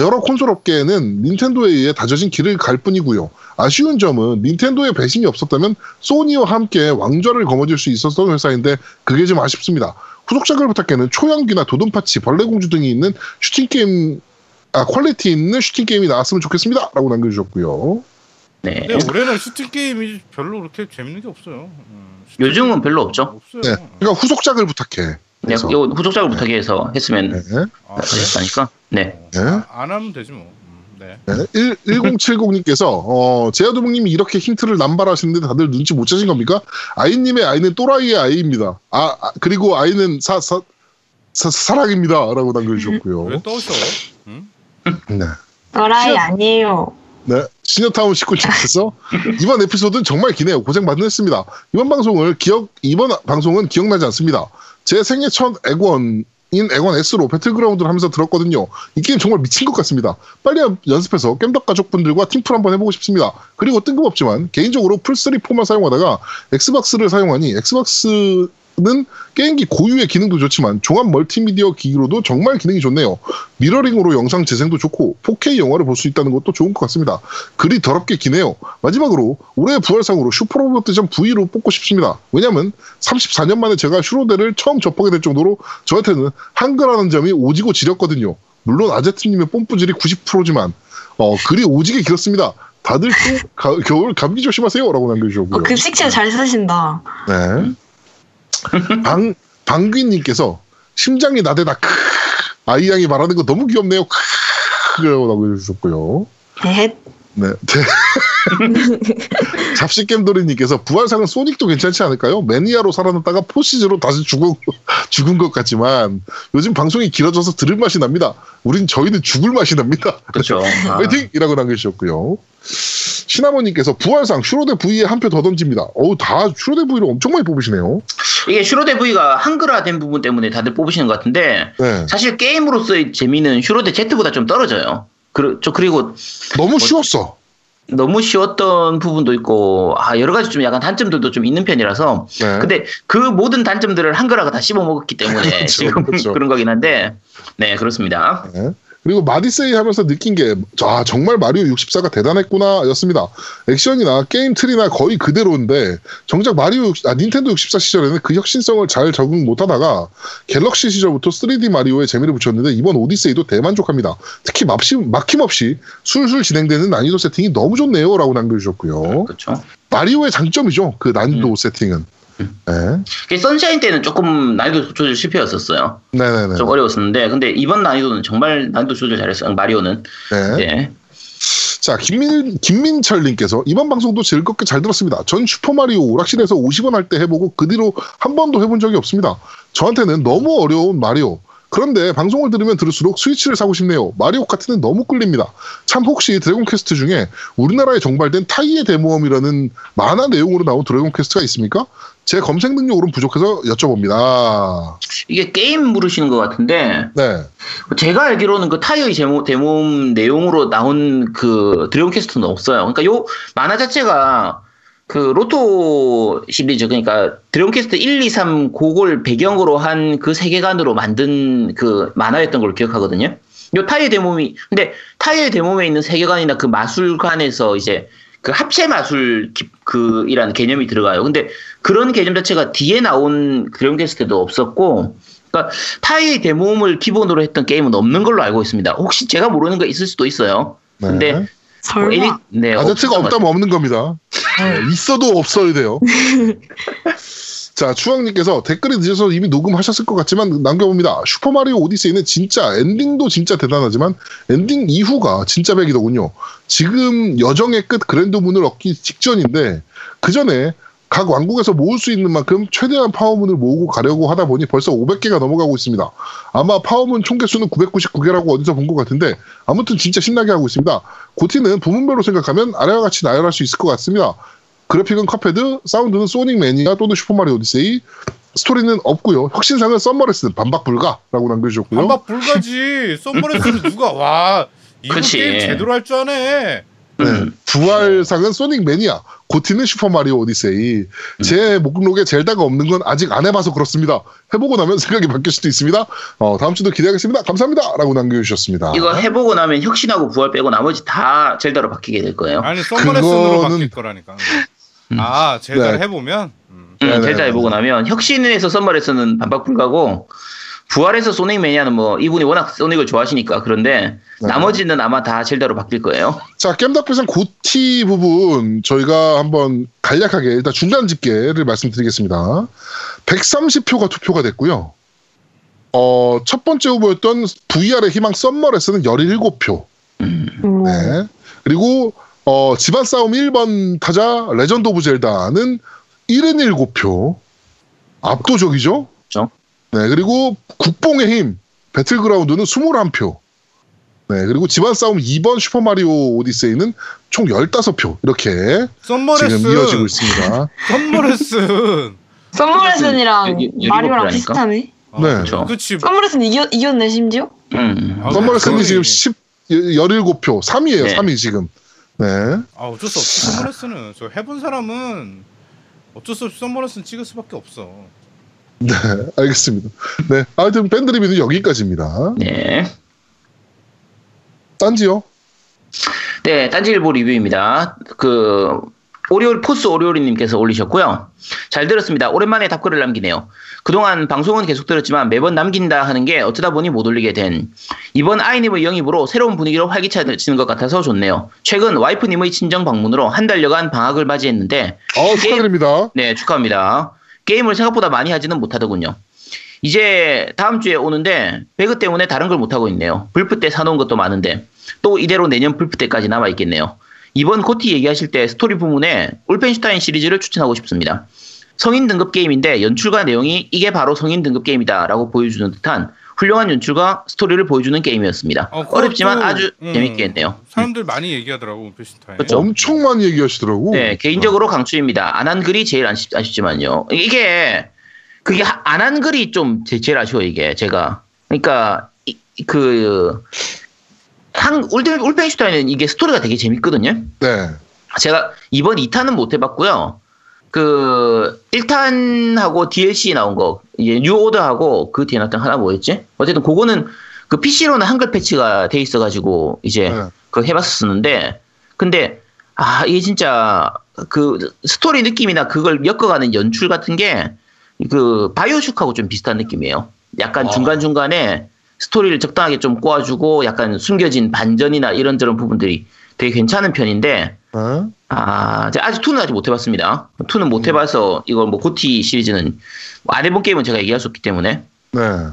여러 콘솔 업계에는 닌텐도에 의해 다져진 길을 갈 뿐이고요. 아쉬운 점은 닌텐도의 배신이 없었다면 소니와 함께 왕좌를 거머쥘 수 있었던 회사인데 그게 좀 아쉽습니다. 후속작을 부탁해는 초연기나 도돈파치, 벌레공주 등이 있는 퀄리티 있는 슈팅 게임이 나왔으면 좋겠습니다. 라고 남겨주셨고요. 네. 근데 올해는 슈팅 게임이 별로 그렇게 재밌는 게 없어요. 요즘은 별로 없죠. 네. 그러니까 후속작을 부탁해. 네. 이거 후속작을 부탁해서 했으면 됐다니까. 네. 안 하면 되지 뭐. 네. 1070님께서 제야도봉님이 이렇게 힌트를 남발하시는데 다들 눈치 못 채신 겁니까? 아이님의 아이는 또라이의 아이입니다. 그리고 아이는 사랑입니다. 라고 남겨주셨고요. 왜 떠오셔? 응? 네. 또라이 아니에요. 네. 시녀타운 19층에서 이번 에피소드는 정말 기네요. 고생 많으셨습니다. 이번 방송은 기억나지 않습니다. 제 생애 첫 액원 S로 배틀그라운드를 하면서 들었거든요. 이 게임 정말 미친 것 같습니다. 빨리 연습해서 겜덕 가족분들과 팀플 한번 해보고 싶습니다. 그리고 뜬금없지만 개인적으로 풀3, 4만 사용하다가 엑스박스를 사용하니 엑스박스는 게임기 고유의 기능도 좋지만 종합 멀티미디어 기기로도 정말 기능이 좋네요. 미러링으로 영상 재생도 좋고 4K 영화를 볼 수 있다는 것도 좋은 것 같습니다. 그리 더럽게 기네요. 마지막으로 올해의 부활상으로 슈퍼로봇 대전 V로 뽑고 싶습니다. 왜냐면 34년 만에 제가 슈로데를 처음 접하게 될 정도로 저한테는 한글하는 점이 오지고 지렸거든요. 물론 아제트님의 뽐뿌질이 90%지만 그리 오지게 길었습니다. 다들 또 겨울 감기 조심하세요. 라고 남겨주셨고요. 급식체를 잘 쓰신다. 네. 방귀님께서 심장이 나대다 아이 양이 말하는 거 너무 귀엽네요. 크으라고 해주셨고요. 네. 잡식겜돌이님께서 부활상은 소닉도 괜찮지 않을까요? 매니아로 살아났다가 포시즈로 다시 죽은 것 같지만 요즘 방송이 길어져서 들을 맛이 납니다. 우린 저희는 죽을 맛이 납니다. 그렇죠. 화이팅! 이라고 남겨주셨고요. 시나모님께서 부활상 슈로데 V에 한 표 더 던집니다. 어우, 다 슈로데 V를 엄청 많이 뽑으시네요. 이게 슈로데 V가 한글화된 부분 때문에 다들 뽑으시는 것 같은데 네. 사실 게임으로서의 재미는 슈로데 Z보다 좀 떨어져요. 그리고 너무 쉬웠어. 너무 쉬웠던 부분도 있고 여러 가지 좀 약간 단점들도 좀 있는 편이라서 네. 근데 그 모든 단점들을 한글화가 다 씹어먹었기 때문에 그렇죠, 지금 그렇죠. 그런 거긴 한데 네 그렇습니다. 네. 그리고 마디세이 하면서 느낀 게 정말 마리오 64가 대단했구나 였습니다. 액션이나 게임 틀이나 거의 그대로인데 정작 닌텐도 64 시절에는 그 혁신성을 잘 적응 못하다가 갤럭시 시절부터 3D 마리오에 재미를 붙였는데 이번 오디세이도 대만족합니다. 특히 막힘없이 술술 진행되는 난이도 세팅이 너무 좋네요 라고 남겨주셨고요. 그렇죠. 마리오의 장점이죠. 그 난이도 세팅은. 네. 선샤인 때는 조금 난이도 조절 실패였었어요. 네네네. 좀 어려웠었는데, 근데 이번 난이도는 정말 난이도 조절 잘했어요. 마리오는. 네. 네. 자, 김민철님께서 이번 방송도 즐겁게 잘 들었습니다. 전 슈퍼마리오 오락실에서 50원 할 때 해보고 그 뒤로 한 번도 해본 적이 없습니다. 저한테는 너무 어려운 마리오. 그런데 방송을 들으면 들을수록 스위치를 사고 싶네요. 마리오 카트는 너무 끌립니다. 참 혹시 드래곤 퀘스트 중에 우리나라에 정발된 타이의 대모험이라는 만화 내용으로 나온 드래곤 퀘스트가 있습니까? 제 검색 능력으로는 부족해서 여쭤봅니다. 이게 게임 물으시는 것 같은데 네. 제가 알기로는 그 타이의 대모험 내용으로 나온 그 드래곤 퀘스트는 없어요. 그러니까 요 만화 자체가 그 로또 시리즈 그러니까 드래곤 퀘스트 1, 2, 3 그걸 배경으로 한 그 세계관으로 만든 그 만화였던 걸 기억하거든요. 요 타이의 대모험이 근데 타이의 대모험에 있는 세계관이나 그 마술관에서 이제 그 합체 마술 이라는 개념이 들어가요. 근데 그런 개념 자체가 뒤에 나온 드래곤 퀘스트도 없었고 그러니까 타이의 대모험을 기본으로 했던 게임은 없는 걸로 알고 있습니다. 혹시 제가 모르는 거 있을 수도 있어요. 근데 네. 설마. 네, 아재트가 없다면 없는 겁니다. 있어도 없어야 돼요. 자, 추왕님께서 댓글이 늦어서 이미 녹음하셨을 것 같지만 남겨봅니다. 슈퍼마리오 오디세이는 진짜 엔딩도 진짜 대단하지만 엔딩 이후가 진짜 백이더군요. 지금 여정의 끝 그랜드문을 얻기 직전인데 그 전에 각 왕국에서 모을 수 있는 만큼 최대한 파워문을 모으고 가려고 하다 보니 벌써 500개가 넘어가고 있습니다. 아마 파워문 총개수는 999개라고 어디서 본 것 같은데 아무튼 진짜 신나게 하고 있습니다. 고티는 부문별로 생각하면 아래와 같이 나열할 수 있을 것 같습니다. 그래픽은 컵헤드, 사운드는 소닉 매니아 또는 슈퍼마리오 오디세이, 스토리는 없고요. 혁신상은 썸머레슨, 반박 불가라고 남겨주셨고요. 반박 불가지. 썸머레슨 누가 와 이거 게임 제대로 할 줄 아네. 네. 부활상은 소닉 매니아, 고티는 슈퍼마리오 오디세이. 제 목록에 젤다가 없는 건 아직 안 해봐서 그렇습니다. 해보고 나면 생각이 바뀔 수도 있습니다. 다음 주도 기대하겠습니다. 감사합니다. 라고 남겨주셨습니다. 이거 해보고 나면 혁신하고 부활 빼고 나머지 다 젤다로 바뀌게 될 거예요. 아니 썸머레슨으로 바뀔 거라니까. 아 젤다를 네. 해보면? 젤다 해보고 나면 혁신에서 썸머레슨은 반박 불가고 부활에서 소닉 매니아는 뭐 이분이 워낙 소닉을 좋아하시니까 그런데 네. 나머지는 아마 다 젤다로 바뀔 거예요. 자, 겜덕비상 고티 부분 저희가 한번 간략하게 일단 중간 집계를 말씀드리겠습니다. 130표가 투표가 됐고요. 첫 번째 후보였던 VR의 희망 썸머레슨은 17표. 네. 그리고 집안 싸움 1번 타자 레전드 오브 젤다는 77표. 압도적이죠? 그렇죠. 네, 그리고 국뽕의 힘, 배틀그라운드는 21표. 네, 그리고 집안싸움 2번 슈퍼마리오 오디세이는 총 15표. 이렇게 썸머레슨. 지금 이어지고 있습니다. 썸머레슨이랑 마리오랑 비슷하네. 아, 네. 그렇지. 썸머레슨 이겼네, 심지어? 썸머레슨이 지금 17표. 3위에요, 네. 3위 지금. 네. 아, 어쩔 수 없어. 썸머레슨은. 저 해본 사람은 어쩔 수 없이 썸머레슨 찍을 수밖에 없어. 네, 알겠습니다. 네, 아무튼 밴드 리뷰는 여기까지입니다. 네. 딴지요? 네, 딴지일보 리뷰입니다. 포스 오리오리님께서 올리셨고요. 잘 들었습니다. 오랜만에 답글을 남기네요. 그동안 방송은 계속 들었지만 매번 남긴다 하는 게 어쩌다 보니 못 올리게 된 이번 아이님의 영입으로 새로운 분위기로 활기차지는 것 같아서 좋네요. 최근 와이프님의 친정 방문으로 한 달여간 방학을 맞이했는데 축하드립니다. 네, 축하합니다. 게임을 생각보다 많이 하지는 못하더군요. 이제 다음 주에 오는데 배그 때문에 다른 걸 못하고 있네요. 불프 때 사놓은 것도 많은데 또 이대로 내년 불프 때까지 남아있겠네요. 이번 고티 얘기하실 때 스토리 부문에 울펜슈타인 시리즈를 추천하고 싶습니다. 성인 등급 게임인데 연출과 내용이 이게 바로 성인 등급 게임이다 라고 보여주는 듯한 훌륭한 연출과 스토리를 보여주는 게임이었습니다. 어렵지만 아주 재밌게 했네요. 사람들 많이 얘기하더라고, 울펜슈타인. 그렇죠? 엄청 많이 얘기하시더라고. 네, 개인적으로 강추입니다. 안 한 글이 제일 아쉽지만요. 이게 그게 안 한 글이 좀 제일 아쉬워, 이게 제가. 그러니까 울펜슈타인은 이게 스토리가 되게 재밌거든요. 네. 제가 이번 2탄은 못 해봤고요. 그 1탄하고 DLC 나온 거, 이제 뉴 오더하고 그 뒤에 나왔던 하나 뭐였지? 어쨌든 그거는 그 PC로는 한글 패치가 돼 있어가지고 이제 네. 그거 해봤었는데, 근데 아 이게 진짜 그 스토리 느낌이나 그걸 엮어가는 연출 같은 게 그 바이오슈크하고 좀 비슷한 느낌이에요. 약간 중간 중간에 스토리를 적당하게 좀 꼬아주고 약간 숨겨진 반전이나 이런저런 부분들이 되게 괜찮은 편인데. 아, 제가 아직 2는 아직 못 해봤습니다. 2는 못 해봐서 이거 뭐 고티 시리즈는 안 해본 게임은 제가 얘기할 수 없기 때문에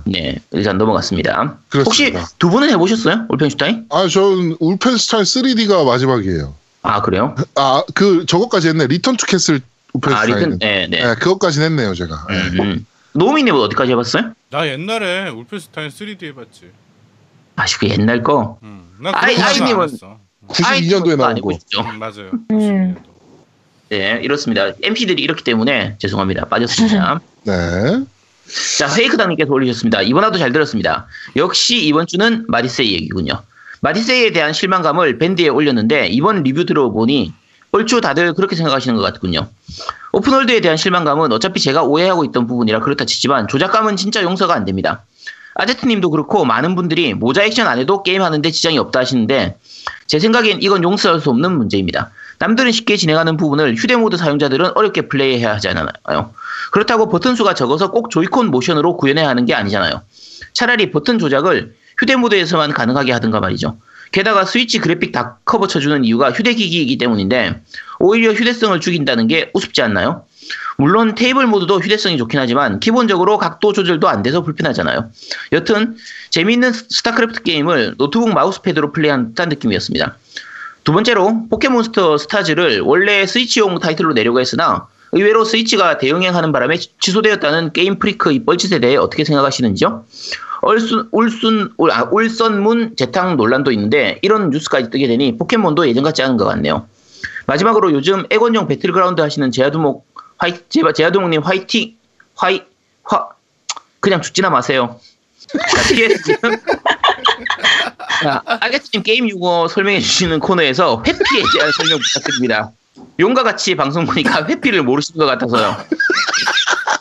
네 일단 넘어갔습니다. 그렇습니다. 혹시 두 분은 해보셨어요? 울펜슈타인? 아, 저는 울펜슈타인 3D가 마지막이에요. 아 그래요? 아, 그 저것까지 했네. 리턴 투 캐슬 울펜슈타인. 아, 리턴, 네, 그것까지 했네요 제가. 노미님은 어디까지 해봤어요? 나 옛날에 울펜슈타인 3D 해봤지. 아, 그 옛날 거. 아이님은 92년도에 나온 거. 맞아요. 네, 이렇습니다. MP들이 이렇기 때문에 죄송합니다. 빠졌습니다. 네. 자, 페이크당님께서 올리셨습니다. 이번 화도 잘 들었습니다. 역시 이번 주는 마디세이 얘기군요. 마디세이에 대한 실망감을 밴드에 올렸는데 이번 리뷰 들어보니 얼추 다들 그렇게 생각하시는 것 같군요. 오픈월드에 대한 실망감은 어차피 제가 오해하고 있던 부분이라 그렇다 치지만 조작감은 진짜 용서가 안 됩니다. 아제트님도 그렇고 많은 분들이 모자 액션 안 해도 게임하는데 지장이 없다 하시는데 제 생각엔 이건 용서할 수 없는 문제입니다. 남들은 쉽게 진행하는 부분을 휴대모드 사용자들은 어렵게 플레이해야 하지 않아요. 그렇다고 버튼 수가 적어서 꼭 조이콘 모션으로 구현해야 하는 게 아니잖아요. 차라리 버튼 조작을 휴대모드에서만 가능하게 하든가 말이죠. 게다가 스위치 그래픽 다 커버 쳐주는 이유가 휴대기기이기 때문이기 때문인데 오히려 휴대성을 죽인다는 게 우습지 않나요? 물론 테이블 모드도 휴대성이 좋긴 하지만 기본적으로 각도 조절도 안 돼서 불편하잖아요. 여튼 재미있는 스타크래프트 게임을 노트북 마우스패드로 플레이한 듯한 느낌이었습니다. 두 번째로 포켓몬스터 스타즈를 원래 스위치용 타이틀로 내려고 했으나 의외로 스위치가 대응행하는 바람에 취소되었다는 게임 프리크 이 뻘짓에 대해 어떻게 생각하시는지요? 울선문 재탕 논란도 있는데 이런 뉴스까지 뜨게 되니 포켓몬도 예전 같지 않은 것 같네요. 마지막으로 요즘 액원용 배틀그라운드 하시는 제아두목님 화이팅! 그냥 죽지나 마세요. 알겠습니다. 게임 유거 설명해 주시는 코너에서 회피에 대한 설명 부탁드립니다. 용과 같이 방송 보니까 회피를 모르시는 것 같아서요.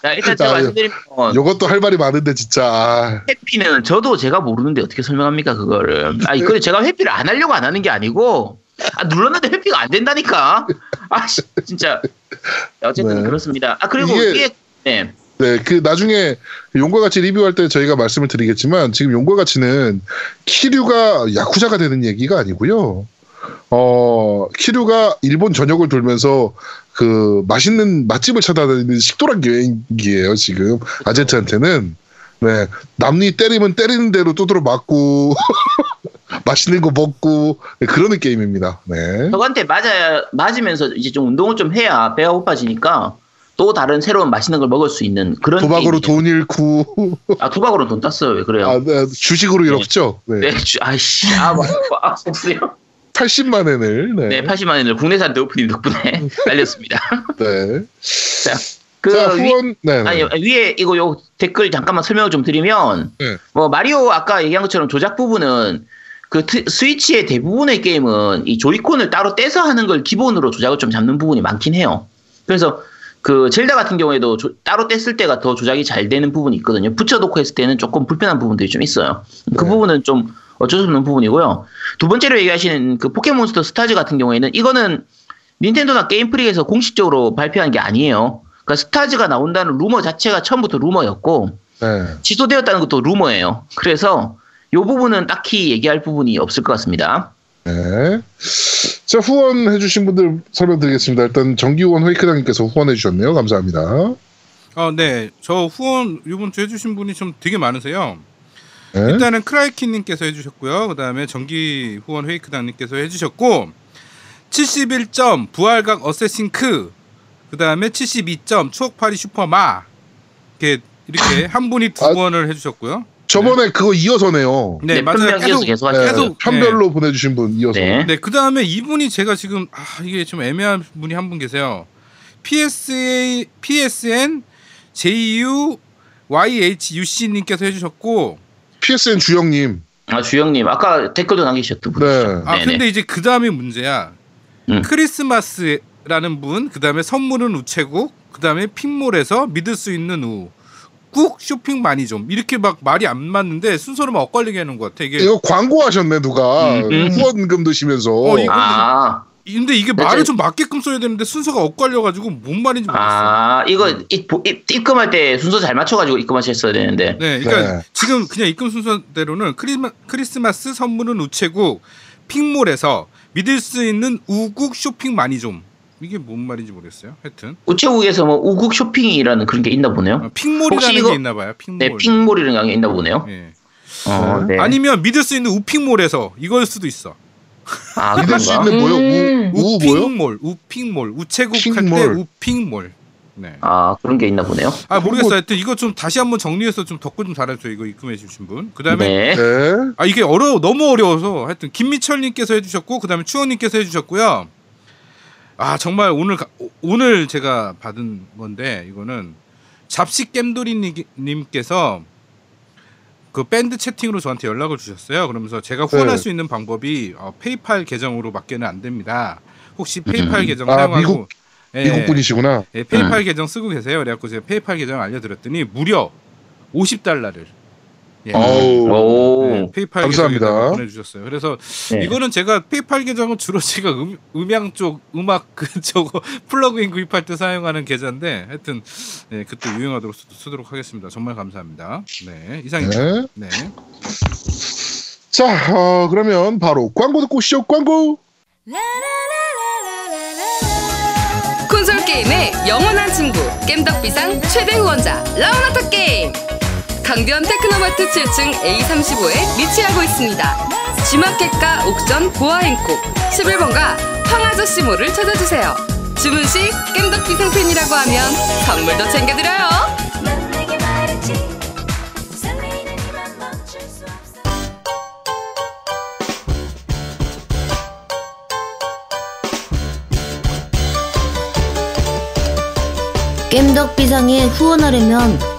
자, 일단 제가 말씀드리면 이것도 할 말이 많은데 진짜 회피는 저도 제가 모르는데 어떻게 설명합니까 그거를. 아니 근데 제가 회피를 안 하려고 안 하는 게 아니고 눌렀는데 회피가 안 된다니까. 아 진짜 어쨌든 네. 그렇습니다. 아 그리고 이게 네, 그 나중에 용과 같이 리뷰할 때 저희가 말씀을 드리겠지만 지금 용과 같이는 키류가 야쿠자가 되는 얘기가 아니고요. 키류가 일본 전역을 돌면서 그 맛있는 맛집을 찾아다니는 식도락 여행기예요 지금 아제트한테는. 네, 남이 때리면 때리는 대로 두드러 맞고 맛있는 거 먹고 네, 그러는 게임입니다. 네. 저한테 맞으면서 이제 좀 운동을 좀 해야 배가 고파지니까 또 다른 새로운 맛있는 걸 먹을 수 있는 그런 도박으로 게임이죠. 돈 잃고 도박으로 돈 땄어요. 왜 그래요? 네, 주식으로 잃었죠. 네. 맞아, 속쓰요. 80만 엔을. 네, 80만 엔을 국내산 데오프님 덕분에 날렸습니다. 네. 자, 후원. 네. 아니, 위에 이거 댓글 잠깐만 설명을 좀 드리면, 네. 뭐 마리오 아까 얘기한 것처럼 조작 부분은 그 스위치의 대부분의 게임은 이 조이콘을 따로 떼서 하는 걸 기본으로 조작을 좀 잡는 부분이 많긴 해요. 그래서 그 젤다 같은 경우에도 따로 뗐을 때가 더 조작이 잘 되는 부분이 있거든요. 붙여놓고 했을 때는 조금 불편한 부분들이 좀 있어요. 그 부분은 좀 어쩔 수 없는 부분이고요. 두 번째로 얘기하시는 그 포켓몬스터 스타즈 같은 경우에는 이거는 닌텐도나 게임프릭에서 공식적으로 발표한 게 아니에요. 그러니까 스타즈가 나온다는 루머 자체가 처음부터 루머였고 취소되었다는 것도 루머예요. 그래서 이 부분은 딱히 얘기할 부분이 없을 것 같습니다. 네. 자, 후원해주신 분들 설명드리겠습니다. 일단 정기후원 회이크당님께서 후원해주셨네요. 감사합니다. 네. 저 후원 이번 주 해주신 분이 좀 되게 많으세요. 네? 일단은 크라이키님께서 해주셨고요. 그 다음에 정기 후원 헤이크당님께서 해주셨고, 71점 부활각 어쌔싱크, 그 다음에 72점 추억파리 슈퍼마, 이렇게 한 분이 두 번을 해주셨고요. 저번에 네. 그거 이어서네요. 네, 맞아요. 계속 편별로 네. 보내주신 분 이어서. 네. 네, 그 다음에 이분이 제가 지금 이게 좀 애매한 분이 한 분 계세요. PSA, PSN JU YHUC님께서 해주셨고. PSN 주영님. 주영님 아까 댓글도 남기셨던 분. 네. 근데 이제 그 다음이 문제야. 크리스마스라는 분, 그 다음에 선물은 우체국, 그 다음에 핑몰에서 믿을 수 있는 우. 꾹 쇼핑 많이 좀, 이렇게 막 말이 안 맞는데 순서를 막 엇갈리게 하는 것 같아. 이거 광고하셨네 누가. 후원금 드시면서. 근데 이게 말을 좀 맞게끔 써야 되는데 순서가 엇갈려가지고 뭔 말인지 모르겠어. 이거 입금할 때 순서 잘 맞춰가지고 입금하셨어야 되는데. 네, 그러니까 네. 지금 그냥 입금 순서대로는 크리스마스 선물은 우체국, 핑몰에서 믿을 수 있는 우국 쇼핑 많이 좀. 이게 뭔 말인지 모르겠어요. 하여튼 우체국에서 뭐 우국 쇼핑이라는 그런 게 있나 보네요. 핑몰이라는 게 있나 봐요. 핑몰. 네, 핑몰이라는 게 있나 보네요. 네. 네. 아니면 믿을 수 있는 우핑몰에서 이걸 수도 있어. 믿을 수 있는 뭐요? 우핑몰, 우핑몰, 우체국 할 때 우핑몰. 네. 그런 게 있나 보네요. 모르겠어요. 하여튼 이거 좀 다시 한번 정리해서 좀 덧글 좀 달아주세요. 이거 입금해 주신 분. 그다음에 네. 네. 이게 너무 어려워서 하여튼 김미철님께서 해주셨고, 그다음에 추원님께서 해주셨고요. 정말 오늘 제가 받은 건데, 이거는 잡식 겜돌이님께서 그 밴드 채팅으로 저한테 연락을 주셨어요. 그러면서 제가 후원할 수 있는 방법이 페이팔 계정으로 밖에는 안 됩니다. 혹시 페이팔 계정 사용하고 미국 분이시구나. 예, 페이팔 계정 쓰고 계세요. 그래갖고 제가 페이팔 계정 알려드렸더니 무려 $50를 페이팔 계정에다가 보내주셨어요. 그래서 이거는 제가 페이팔 계정은 주로 제가 음향 쪽 음악 저거 플러그인 구입할 때 사용하는 계좌인데, 하여튼 그때 유용하도록 쓰도록 하겠습니다. 정말 감사합니다. 네, 이상입니다. 네. 자, 그러면 바로 광고 듣고 오시죠. 광고. 콘솔 게임의 영원한 친구, 겜덕비상 최대 후원자 라운하터 게임. 강변 테크노마트 7층 A35에 위치하고 있습니다. G마켓과 옥션 보아행콕 11번가 황아저씨몰을 찾아주세요. 주문 시 겜덕비 상품이라고 하면 선물도 챙겨드려요. 겜덕비상에 후원하려면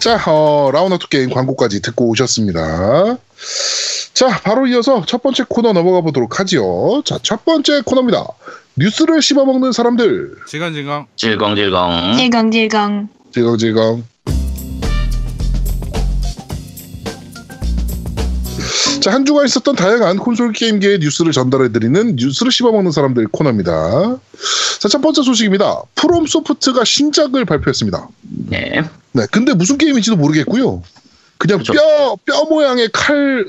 자, 라운하터 게임 광고까지 듣고 오셨습니다. 자, 바로 이어서 첫 번째 코너 넘어가 보도록 하지요. 자, 첫 번째 코너입니다. 뉴스를 씹어먹는 사람들. 질겅질겅. 질겅질겅. 질겅질겅. 질겅질겅. 자, 한 주간 있었던 다양한 콘솔 게임계의 뉴스를 전달해드리는 뉴스를 씹어먹는 사람들 코너입니다. 자, 첫 번째 소식입니다. 프롬소프트가 신작을 발표했습니다. 네. 네, 근데 무슨 게임인지도 모르겠고요. 그냥 뼈 모양의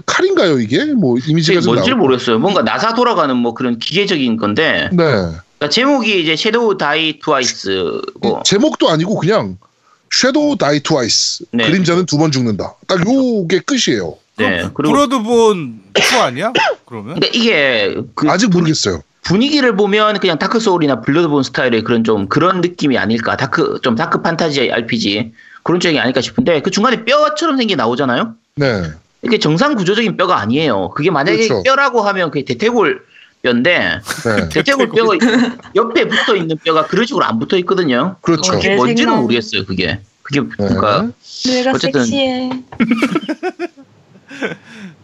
칼인가요 이게? 뭐 이미지가 뭔지를 모르겠어요. 뭔가 나사 돌아가는 뭐 그런 기계적인 건데. 네. 그러니까 제목이 이제 섀도우 다이 트와이스고. 제목도 아니고 그냥 섀도우 다이 트와이스. 네. 그림자는 두 번 죽는다. 딱 요게 끝이에요. 네. 그리고 브러드본 2 아니야? 그러면? 근데 이게 아직 모르겠어요. 분위기를 보면 그냥 다크 소울이나 블러드본 스타일의 그런 느낌이 아닐까. 다크 판타지 RPG. 그런 쪽이 아닐까 싶은데, 그 중간에 뼈처럼 생긴 게 나오잖아요? 네. 이게 정상 구조적인 뼈가 아니에요. 그게 만약에 그렇죠. 뼈라고 하면 그게 대퇴골 뼈인데, 네. 대퇴골 뼈가 옆에 붙어 있는 뼈가 그런 식으로 안 붙어 있거든요. 그렇죠. 뭔지는 모르겠어요, 그게. 그러니까. 네. 어쨌든. 섹시해.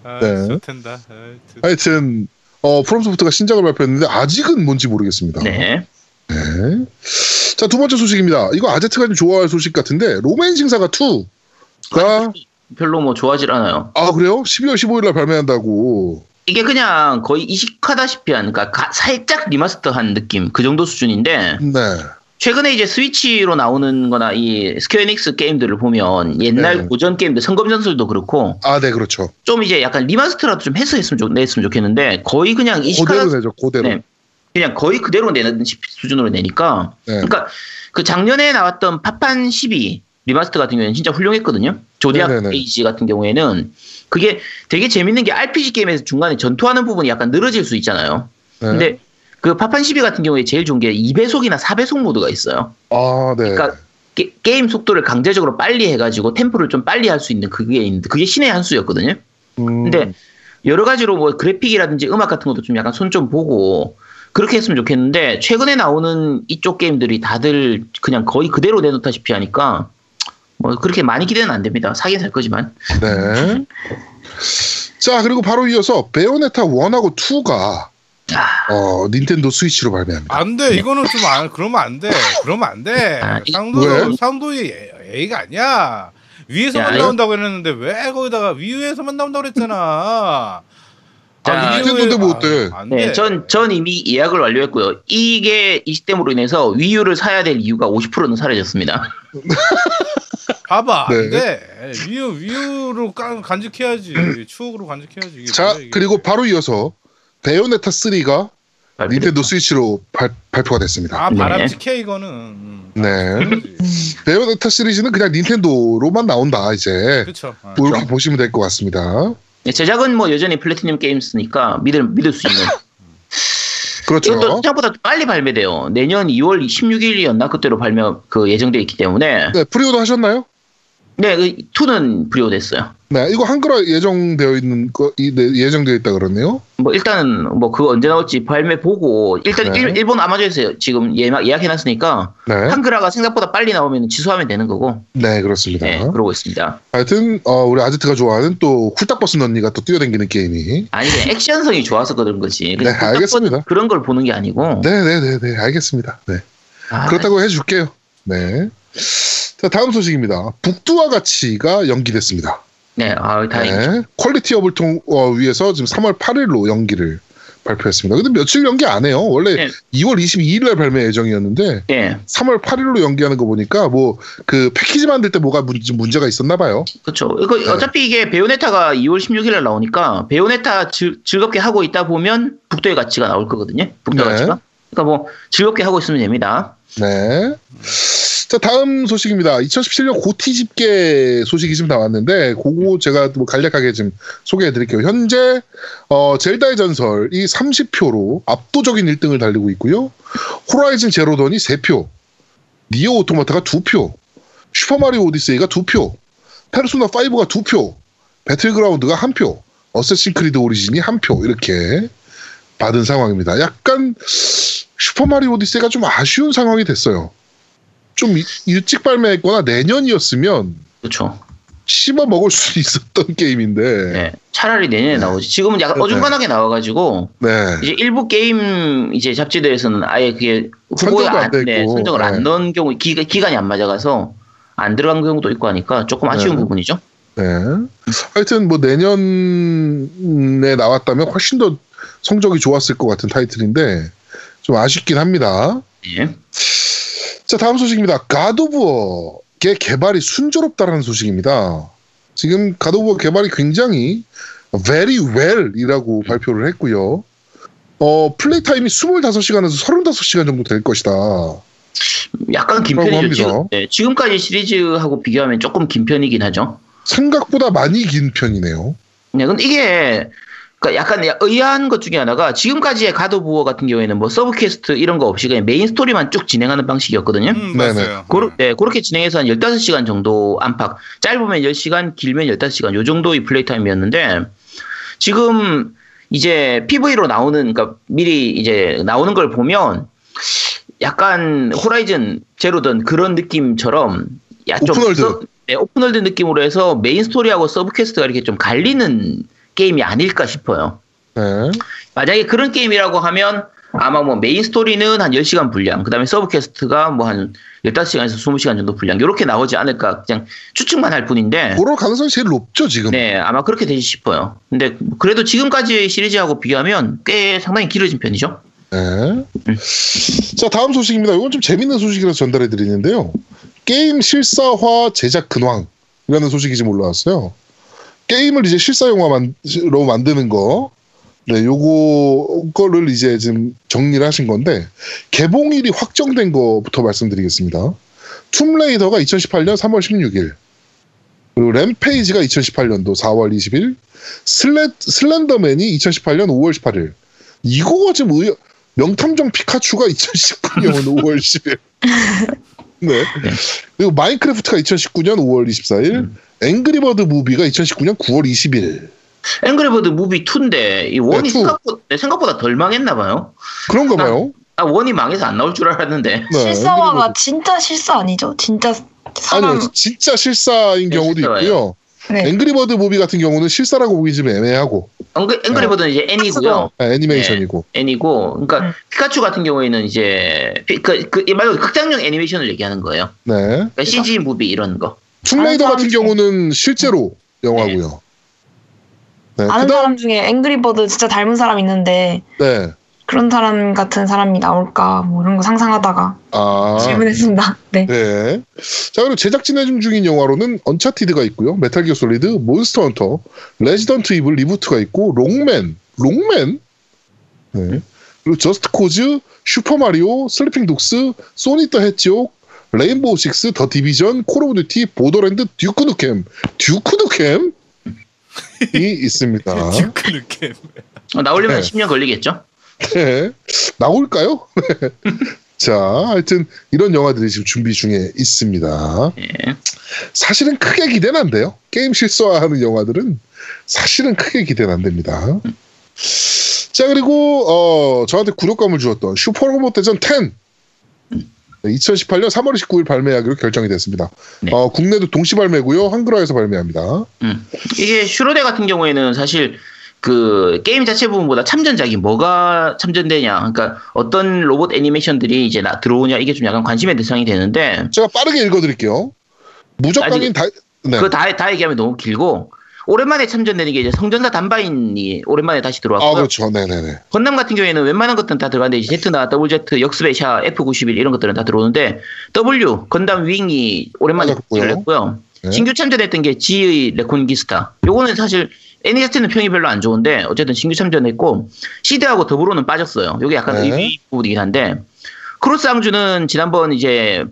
네. 좋텐다. 하여튼, 프롬소프트가 신작을 발표했는데, 아직은 뭔지 모르겠습니다. 네. 자, 두 번째 소식입니다. 이거 아제트가 좀 좋아할 소식 같은데 로맨싱사가 2가 별로 뭐 좋아하질 않아요. 아, 그래요? 12월 15일날 발매한다고. 이게 그냥 거의 이식하다시피 한, 그러니까 살짝 리마스터한 느낌, 그 정도 수준인데. 네. 최근에 이제 스위치로 나오는 거나 이 스퀘어 에닉스 게임들을 보면 옛날 네. 고전 게임들, 성검전술도 그렇고. 아, 네, 그렇죠. 좀 이제 약간 리마스터라도 좀 냈으면 좋겠는데 거의 그냥 이식하다. 그대로 내죠, 그대로. 네. 그냥 거의 그대로 내는 수준으로 내니까. 네. 그러니까 그 작년에 나왔던 파판 12 리마스터 같은 경우에는 진짜 훌륭했거든요. 조디악 에이지 같은 경우에는 그게 되게 재밌는 게 RPG 게임에서 중간에 전투하는 부분이 약간 늘어질 수 있잖아요. 네. 근데 그 파판 12 같은 경우에 제일 좋은 게 2배속이나 4배속 모드가 있어요. 아, 네. 그러니까 게임 속도를 강제적으로 빨리 해가지고 템포를 좀 빨리 할 수 있는 그게 있는데 그게 신의 한 수였거든요. 근데 여러 가지로 뭐 그래픽이라든지 음악 같은 것도 좀 약간 손 좀 보고 그렇게 했으면 좋겠는데 최근에 나오는 이쪽 게임들이 다들 그냥 거의 그대로 내놓다시피 하니까 뭐 그렇게 많이 기대는 안 됩니다. 사긴 살 거지만. 네. 자, 그리고 바로 이어서 베요네타 1하고 2가 닌텐도 스위치로 발매합니다. 안 돼. 이거는 좀 그러면 안 돼. 상도의 A가 아니야. 위에서만 나온다고 했는데 왜 거기다가 위에서만 나온다고 그랬잖아. 자, 닌텐도인데 뭐 어때? 네, 전 이미 예약을 완료했고요. 이게 이 시스템으로 인해서 위유를 사야 될 이유가 50%는 사라졌습니다. 봐봐, 네. 안 돼. 위유로 간직해야지. 추억으로 간직해야지. 이게 자, 뭐야, 그리고 바로 이어서 베요네타 3가 닌텐도 스위치로 발표가 됐습니다. 아, 바람직해, 이거는. 네. 베요네타 시리즈는 그냥 닌텐도로만 나온다, 이제. 그렇죠. 뭐 이렇게 보시면 될 것 같습니다. 제작은 뭐 여전히 플래티넘 게임스니까 믿을 수 있는. 그렇죠. 이것도 생각보다 빨리 발매돼요. 내년 2월 16일이었나 그때로 발매 예정되어 있기 때문에. 네, 프리오더 하셨나요? 네, 2는 프리오더했어요. 네, 이거 한글화 예정되어 있다 그러네요. 뭐 일단은 뭐 그거 언제 나올지 발매 보고 일단 네. 일본 아마존에서 지금 예약해놨으니까 네. 한글화가 생각보다 빨리 나오면 취소하면 되는 거고. 네, 그렇습니다. 네, 그러고 있습니다. 하여튼 우리 아제트가 좋아하는 또 훌딱버스 언니가 또 뛰어다니는 게임이. 아니, 액션성이 좋아서 그런 거지. 네, 알겠습니다. 그런 걸 보는 게 아니고. 네, 알겠습니다. 네. 그렇다고 해줄게요. 네. 자, 다음 소식입니다. 북두와 가치가 연기됐습니다. 네, 다행이죠. 네, 퀄리티업을 위해서 지금 3월 8일로 연기를 발표했습니다. 근데 며칠 연기 안 해요. 원래 네. 2월 22일날 발매 예정이었는데 네. 3월 8일로 연기하는 거 보니까 뭐 그 패키지 만들 때 뭐가 문제가 있었나 봐요. 그렇죠. 네. 어차피 이게 베요네타가 2월 16일날 나오니까 베요네타 즐겁게 하고 있다 보면 북두의 가치가 나올 거거든요. 북두의 네. 가치가. 그러니까 뭐 즐겁게 하고 있으면 됩니다. 네. 자, 다음 소식입니다. 2017년 고티 집계 소식이 좀 나왔는데 그거 제가 뭐 간략하게 좀 소개해드릴게요. 현재 젤다의 전설이 30표로 압도적인 1등을 달리고 있고요. 호라이즌 제로던이 3표, 니오 오토마타가 2표, 슈퍼마리오 오디세이가 2표, 페르소나5가 2표, 배틀그라운드가 1표, 어쌔신 크리드 오리진이 1표 이렇게 받은 상황입니다. 약간 슈퍼마리오 오디세이가 좀 아쉬운 상황이 됐어요. 좀 일찍 발매했거나 내년이었으면 그렇죠. 씹어 먹을 수 있었던 게임인데 네, 차라리 내년에 네. 나오지. 지금은 약간 어중간하게 네. 나와가지고 네. 이제 일부 게임 이제 잡지들에서는 아예 그게 후보에 선정을 네. 안 넣은 경우 기간이 안 맞아가서 안 들어간 경우도 있고 하니까 조금 아쉬운 네. 부분이죠. 네. 하여튼 뭐 내년에 나왔다면 훨씬 더 성적이 좋았을 것 같은 타이틀인데 좀 아쉽긴 합니다. 네. 자, 다음 소식입니다. God of War의 개발이 순조롭다라는 소식입니다. 지금 God of War 개발이 굉장히 very well이라고 발표를 했고요. 플레이 타임이 25시간에서 35시간 정도 될 것이다. 약간 긴 편이죠. 지금까지 시리즈하고 비교하면 조금 긴 편이긴 하죠. 생각보다 많이 긴 편이네요. 네, 근데 이게 약간 의아한 것 중에 하나가 지금까지의 God of War 같은 경우에는 뭐 서브 퀘스트 이런 거 없이 그냥 메인 스토리만 쭉 진행하는 방식이었거든요. 맞아요. 네, 그렇게 진행해서 한 15시간 정도 안팎, 짧으면 10시간, 길면 15시간 요 정도의 플레이 타임이었는데 지금 이제 PV로 나오는, 그러니까 미리 이제 나오는 걸 보면 약간 호라이즌 제로던 그런 느낌처럼 오픈월드. 네, 오픈월드 느낌으로 해서 메인 스토리하고 서브 퀘스트가 이렇게 좀 갈리는 게임이 아닐까 싶어요. 만약에 그런 게임이라고 하면 아마 뭐 메인 스토리는 한 10시간 분량, 그 다음에 서브 퀘스트가 뭐 한 15시간에서 20시간 정도 분량, 이렇게 나오지 않을까, 그냥 추측만 할 뿐인데. 그럴 가능성이 제일 높죠, 지금. 네, 아마 그렇게 되지 싶어요. 근데 그래도 지금까지 시리즈하고 비교하면 꽤 상당히 길어진 편이죠. 네. 자, 다음 소식입니다. 이건 좀 재밌는 소식이라서 전달해 드리는데요. 게임 실사화 제작 근황이라는 소식이 지금 올라왔어요. 게임을 이제 실사 영화로 만드는 거. 네, 요거를 이제 지금 정리를 하신 건데, 개봉일이 확정된 거부터 말씀드리겠습니다. 툼레이더가 2018년 3월 16일, 그리고 램페이지가 2018년도 4월 20일, 슬렌더맨이 2018년 5월 18일, 이거 지금 명탐정 피카츄가 2019년 5월 10일. 네. 그리고 마인크래프트가 2019년 5월 24일, 앵그리버드 무비가 2019년 9월 20일. 앵그리버드 무비 2인데 이 원이 생각보다 덜 망했나 봐요. 그런가 봐요. 아, 원이 망해서 안 나올 줄 알았는데. 네, 실사화가 진짜 실사 아니죠? 진짜 사람. 아니요, 진짜 실사인 경우도 실사예요. 있고요. 네. 앵그리버드 무비 같은 경우는 실사라고 보기 좀 애매하고. 앵그리버드는 네. 이제 애니고요. 네, 애니메이션이고. 네, 애니고. 그러니까 피카츄 같은 경우에는 이제 이 말로 극장용 애니메이션을 얘기하는 거예요. 네. 그러니까 CG 무비 이런 거. 툼레이더 같은 경우는 실제로 영화고요. 네. 네, 아는 사람 중에 앵그리버드 진짜 닮은 사람 있는데 네. 그런 사람 같은 사람이 나올까 뭐 이런 거 상상하다가 질문했습니다. 네. 네. 자, 그리고 제작 진행 중인 영화로는 언차티드가 있고요, 메탈 기어 솔리드, 몬스터 헌터, 레지던트 이블 리부트가 있고, 롱맨, 네. 그리고 저스트 코즈, 슈퍼 마리오, 슬리핑 독스, 소닉 더 해지옥, 레인보우 식스, 더 디비전, 콜 오브 듀티, 보더랜드, 듀크 누켐. 이 있습니다. 나오려면 네. 10년 걸리겠죠? 네. 나올까요? 자, 하여튼 이런 영화들이 지금 준비 중에 있습니다. 네. 사실은 크게 기대는 안 돼요. 게임 실사화하는 영화들은 사실은 크게 기대는 안 됩니다. 자, 그리고 저한테 굴욕감을 주었던 슈퍼로봇 대전 10. 2018년 3월 19일 발매하기로 결정이 됐습니다. 네. 국내도 동시 발매고요. 한글화에서 발매합니다. 이게 슈로데 같은 경우에는 사실 그 게임 자체 부분보다 참전작이 뭐가 참전되냐, 그러니까 어떤 로봇 애니메이션들이 이제 들어오냐, 이게 좀 약간 관심의 대상이 되는데, 제가 빠르게 읽어드릴게요. 무적강인 네. 그거 다 얘기하면 너무 길고, 오랜만에 참전되는 게 이제 성전사 단바인이 오랜만에 다시 들어왔고요. 아, 그렇죠. 네네네. 건담 같은 경우에는 웬만한 것들은 다 들어갔는데, 이제 Z나 WZ, 역스베샤, F91 이런 것들은 다 들어오는데, 건담 윙이 오랜만에 들어왔고요. 네. 신규 참전했던 게 G의 레콘기스타. 요거는 사실 애니 자체는 평이 별로 안 좋은데, 어쨌든 신규 참전했고, 시드하고 더불어는 빠졌어요. 요게 약간 네. 의미 부분이긴 한데, 크로스 앙주는 지난번 이제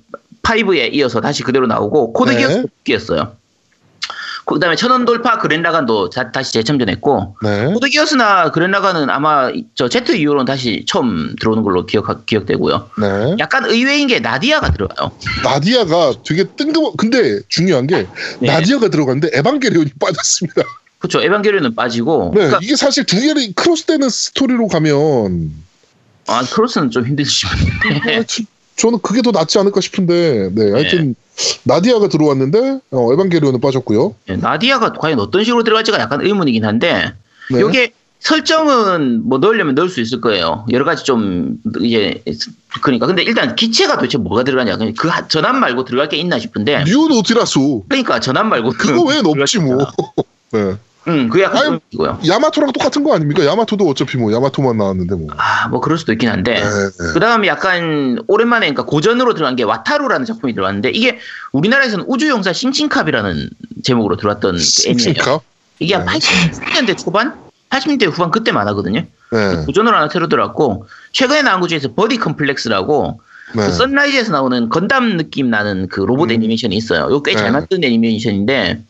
5에 이어서 다시 그대로 나오고, 코드기어스 복귀였어요. 네. 그 다음에 천원돌파 그랜라간도 다시 재참전했고, 코드기어스나 네. 그랜라간은 아마 저 Z 이후로는 다시 처음 들어오는 걸로 기억되고요. 네. 약간 의외인 게 나디아가 들어가요. 나디아가 되게 근데 중요한 게 네. 나디아가 들어갔는데 에반게리온이 빠졌습니다. 그렇죠. 에반게리온은 빠지고. 네, 그러니까 이게 사실 두 개를 크로스되는 스토리로 가면. 아, 크로스는 좀 힘드시겠네. 저는 그게 더 낫지 않을까 싶은데, 네, 하여튼 네. 나디아가 들어왔는데 에반게리온은 빠졌고요. 네, 나디아가 과연 어떤 식으로 들어갈지가 약간 의문이긴 한데, 네. 이게 설정은 뭐 넣으려면 넣을 수 있을 거예요. 여러 가지 좀 이제 그러니까 근데 일단 기체가 도대체 뭐가 들어가냐, 그 전함 말고 들어갈 게 있나 싶은데. 뉴 노티라스. 그러니까 전함 말고 그거 왜 넣지 뭐. 네. 그 약간 이고요. 야마토랑 똑같은 거 아닙니까? 야마토도 어차피 뭐 야마토만 나왔는데 뭐. 아, 뭐 그럴 수도 있긴 한데. 네. 그 다음에 약간 오랜만에 그러니까 고전으로 들어간 게 와타루라는 작품이 들어왔는데, 이게 우리나라에서는 우주용사 싱싱캅이라는 제목으로 들어왔던 애니예요. 이게 한 80년대 초반, 80년대 후반 그때만 하거든요. 네. 고전으로 하나 새로 들어왔고, 최근에 나온 것 중에서 버디 컴플렉스라고. 네. 그 선라이즈에서 나오는 건담 느낌 나는 그 로봇 애니메이션이 있어요. 이거 꽤 잘 네. 만든 애니메이션인데.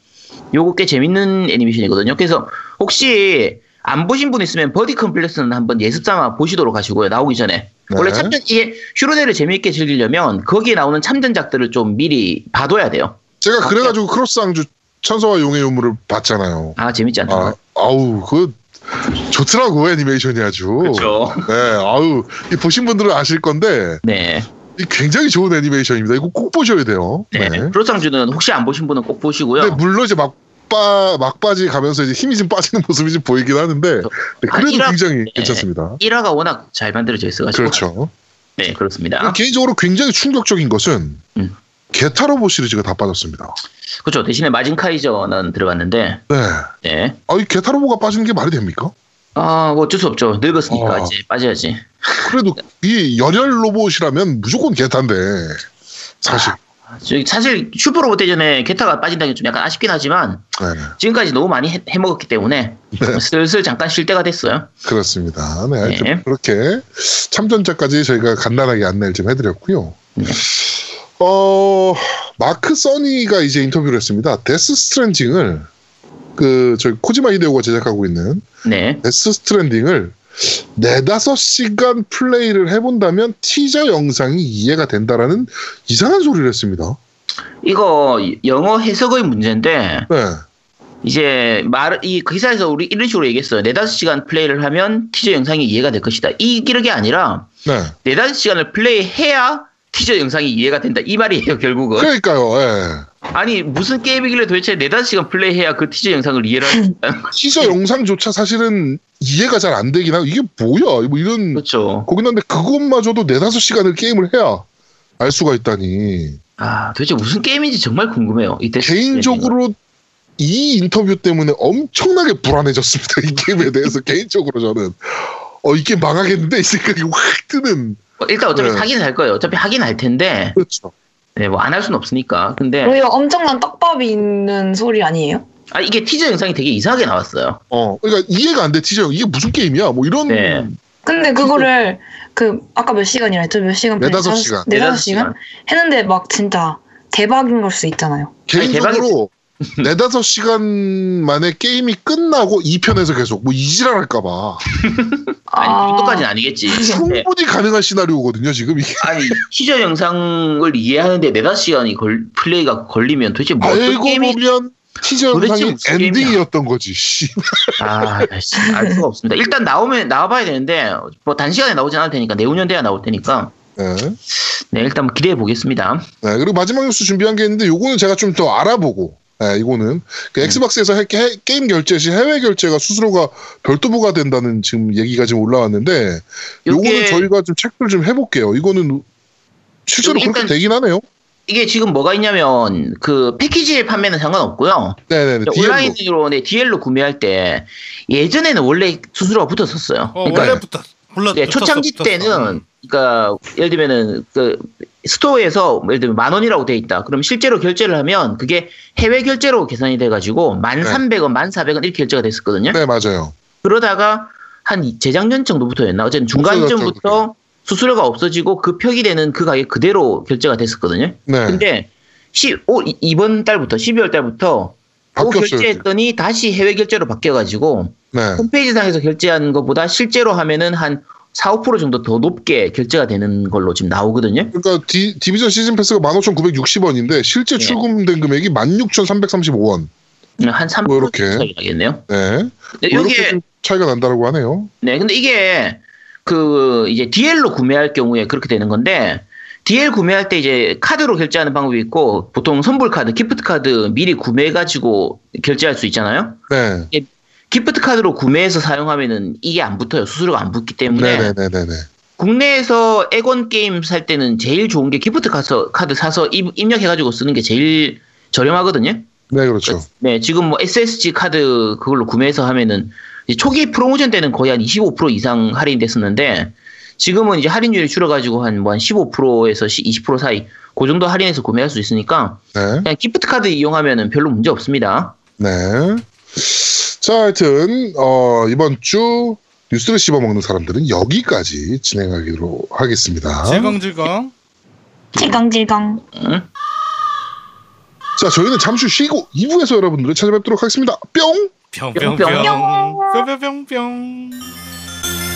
요거 꽤 재밌는 애니메이션이거든요. 그래서 혹시 안 보신 분 있으면 버디 컴플렉스는 한번 예습삼아 보시도록 하시고요. 나오기 전에. 네. 원래 참전, 이게 슈로데를 재미있게 즐기려면 거기에 나오는 참전작들을 좀 미리 봐둬야 돼요. 제가 그래가지고 크로스 앙주 천서와 용의 유물을 봤잖아요. 아, 재밌지 않나요? 아우, 그 좋더라고, 애니메이션이 아주. 그렇죠. 네, 아우, 이 보신 분들은 아실 건데. 네. 굉장히 좋은 애니메이션입니다. 이거 꼭 보셔야 돼요. 네. 크로스 앙주는 혹시 안 보신 분은 꼭 보시고요. 네, 물론 이제 막 막바지 가면서 이제 힘이 좀 빠지는 모습이 좀 보이긴 하는데 그래도 1화, 굉장히 괜찮습니다. 1화가 워낙 잘 만들어져 있어가지고. 그렇죠. 네, 그렇습니다. 개인적으로 굉장히 충격적인 것은 게타로보 시리즈가 다 빠졌습니다. 그렇죠. 대신에 마징카이저는 들어갔는데. 네. 네. 아니 게타로보가 빠지는 게 말이 됩니까? 아, 뭐 어쩔 수 없죠. 늙었으니까 빠져야지. 그래도 이 열혈 로봇이라면 무조건 게타인데 사실. 사실 슈퍼로봇 대전에 게타가 빠진다는 게 좀 약간 아쉽긴 하지만 네네. 지금까지 너무 많이 해먹었기 때문에 네. 슬슬 잠깐 쉴 때가 됐어요. 그렇습니다. 네, 네. 그렇게 참전자까지 저희가 간단하게 안내를 좀 해드렸고요. 네. 마크 써니가 이제 인터뷰를 했습니다. 데스 스트랜딩을 저희 코지마 히데오가 제작하고 있는 네. 데스 스트랜딩을 4-5시간 플레이를 해본다면 티저 영상이 이해가 된다라는 이상한 소리를 했습니다. 이거 영어 해석의 문제인데 네. 이제 이 기사에서 우리 이런 식으로 얘기했어요. 4-5시간 플레이를 하면 티저 영상이 이해가 될 것이다. 이게 아니라 네. 4-5시간을 플레이해야 티저 영상이 이해가 된다. 이 말이에요, 결국은. 그러니까요. 예. 아니 무슨 게임이길래 도대체 4-5시간 플레이해야 그 티저 영상을 이해를 한다는 거지. 티저 영상조차 사실은 이해가 잘 안 되긴 하고 이게 뭐야 뭐 이런 그렇죠. 거긴 한데 그것마저도 4-5시간을 게임을 해야 알 수가 있다니. 아 도대체 무슨 게임인지 정말 궁금해요. 이 개인적으로 이 인터뷰 때문에 엄청나게 불안해졌습니다. 이 게임에 대해서 개인적으로 저는 이 게임 망하겠는데 이 생각이 확 드는. 일단 어차피 사기는 할 거예요. 어차피 하긴 할 텐데. 그렇죠. 네, 뭐 안 할 수는 없으니까. 근데 오히려 엄청난 떡밥이 있는 소리 아니에요? 아 이게 티저 영상이 되게 이상하게 나왔어요. 그러니까 이해가 안 돼 티저 영상. 이게 무슨 게임이야? 뭐 이런. 네. 근데 그거를 아까 몇 시간이라 했죠? 몇 시간? 4-5시간 했는데 막 진짜 대박인 걸 수 있잖아요. 개인적으로 4-5시간 만에 게임이 끝나고 2편에서 계속 뭐 이지랄할까봐. 아니, 그것까지는 아니겠지. 충분히 가능한 시나리오거든요, 지금 이게. 아니, 티저 영상을 이해하는데 4-5시간이 플레이가 걸리면 도대체 뭐 어떤 게임이. 보면 티저 영상이 엔딩이었던 거지, 씨. 알 수가 없습니다. 일단 나와봐야 되는데, 뭐 단시간에 나오진 않을 테니까, 내후년 돼야 나올 테니까. 네, 일단 뭐 기대해 보겠습니다. 네, 그리고 마지막 뉴스 준비한 게 있는데, 요거는 제가 좀 더 알아보고. 네, 이거는 엑스박스에서 게임 결제 시 해외 결제가 수수료가 별도 부과된다는 지금 얘기가 지금 올라왔는데 요거는 저희가 좀 체크를 좀 해볼게요. 이거는 실제로 그렇게 되긴 하네요. 이게 지금 뭐가 있냐면 패키지 판매는 상관없고요. 네네네. 온라인으로 DL로 구매할 때 예전에는 원래 수수료가 붙었었어요. 원래부터. 네, 초창기 때는 그러니까 예를 들면은 스토어에서 예를 들면 10,000원이라고 돼 있다. 그럼 실제로 결제를 하면 그게 해외 결제로 계산이 돼가지고 1,300원, 1,400원 이렇게 결제가 됐었거든요. 네, 맞아요. 그러다가 한 재작년 정도부터였나? 어쨌든 중간쯤부터 수수료가 없어지고 그 표기되는 그 가격 그대로 결제가 됐었거든요. 네. 근데 이번 달부터 12월 달부터 결제했더니 다시 해외 결제로 바뀌어가지고 네. 홈페이지상에서 결제한 것보다 실제로 하면은 한 4-5% 정도 더 높게 결제가 되는 걸로 지금 나오거든요. 그러니까 디비전 시즌 패스가 15,960원인데 실제 네. 출금된 금액이 16,335원. 한 3% 뭐 이렇게 차이 나겠네요. 네. 네 뭐 이게 차이가 난다라고 하네요. 네, 근데 이게 이제 DL로 구매할 경우에 그렇게 되는 건데. DL 구매할 때 이제 카드로 결제하는 방법이 있고 보통 선불 카드, 기프트 카드 미리 구매해가지고 결제할 수 있잖아요. 네. 기프트 카드로 구매해서 사용하면은 이게 안 붙어요. 수수료가 안 붙기 때문에. 네네네네. 국내에서 액원 게임 살 때는 제일 좋은 게 기프트 카드 사서 입력해가지고 쓰는 게 제일 저렴하거든요. 네, 그렇죠. 네, 지금 뭐 SSG 카드 그걸로 구매해서 하면은 초기 프로모션 때는 거의 한 25% 이상 할인됐었는데. 지금은 이제 할인율이 줄어가지고 한 15%에서 20% 사이, 그 정도 할인해서 구매할 수 있으니까, 네. 그냥 기프트카드 이용하면 별로 문제 없습니다. 네. 자, 하여튼, 이번 주 뉴스를 씹어먹는 사람들은 여기까지 진행하기로 하겠습니다. 질겅질겅. 자, 저희는 잠시 쉬고 2부에서 여러분들을 찾아뵙도록 하겠습니다. 뿅! 뿅뿅뿅.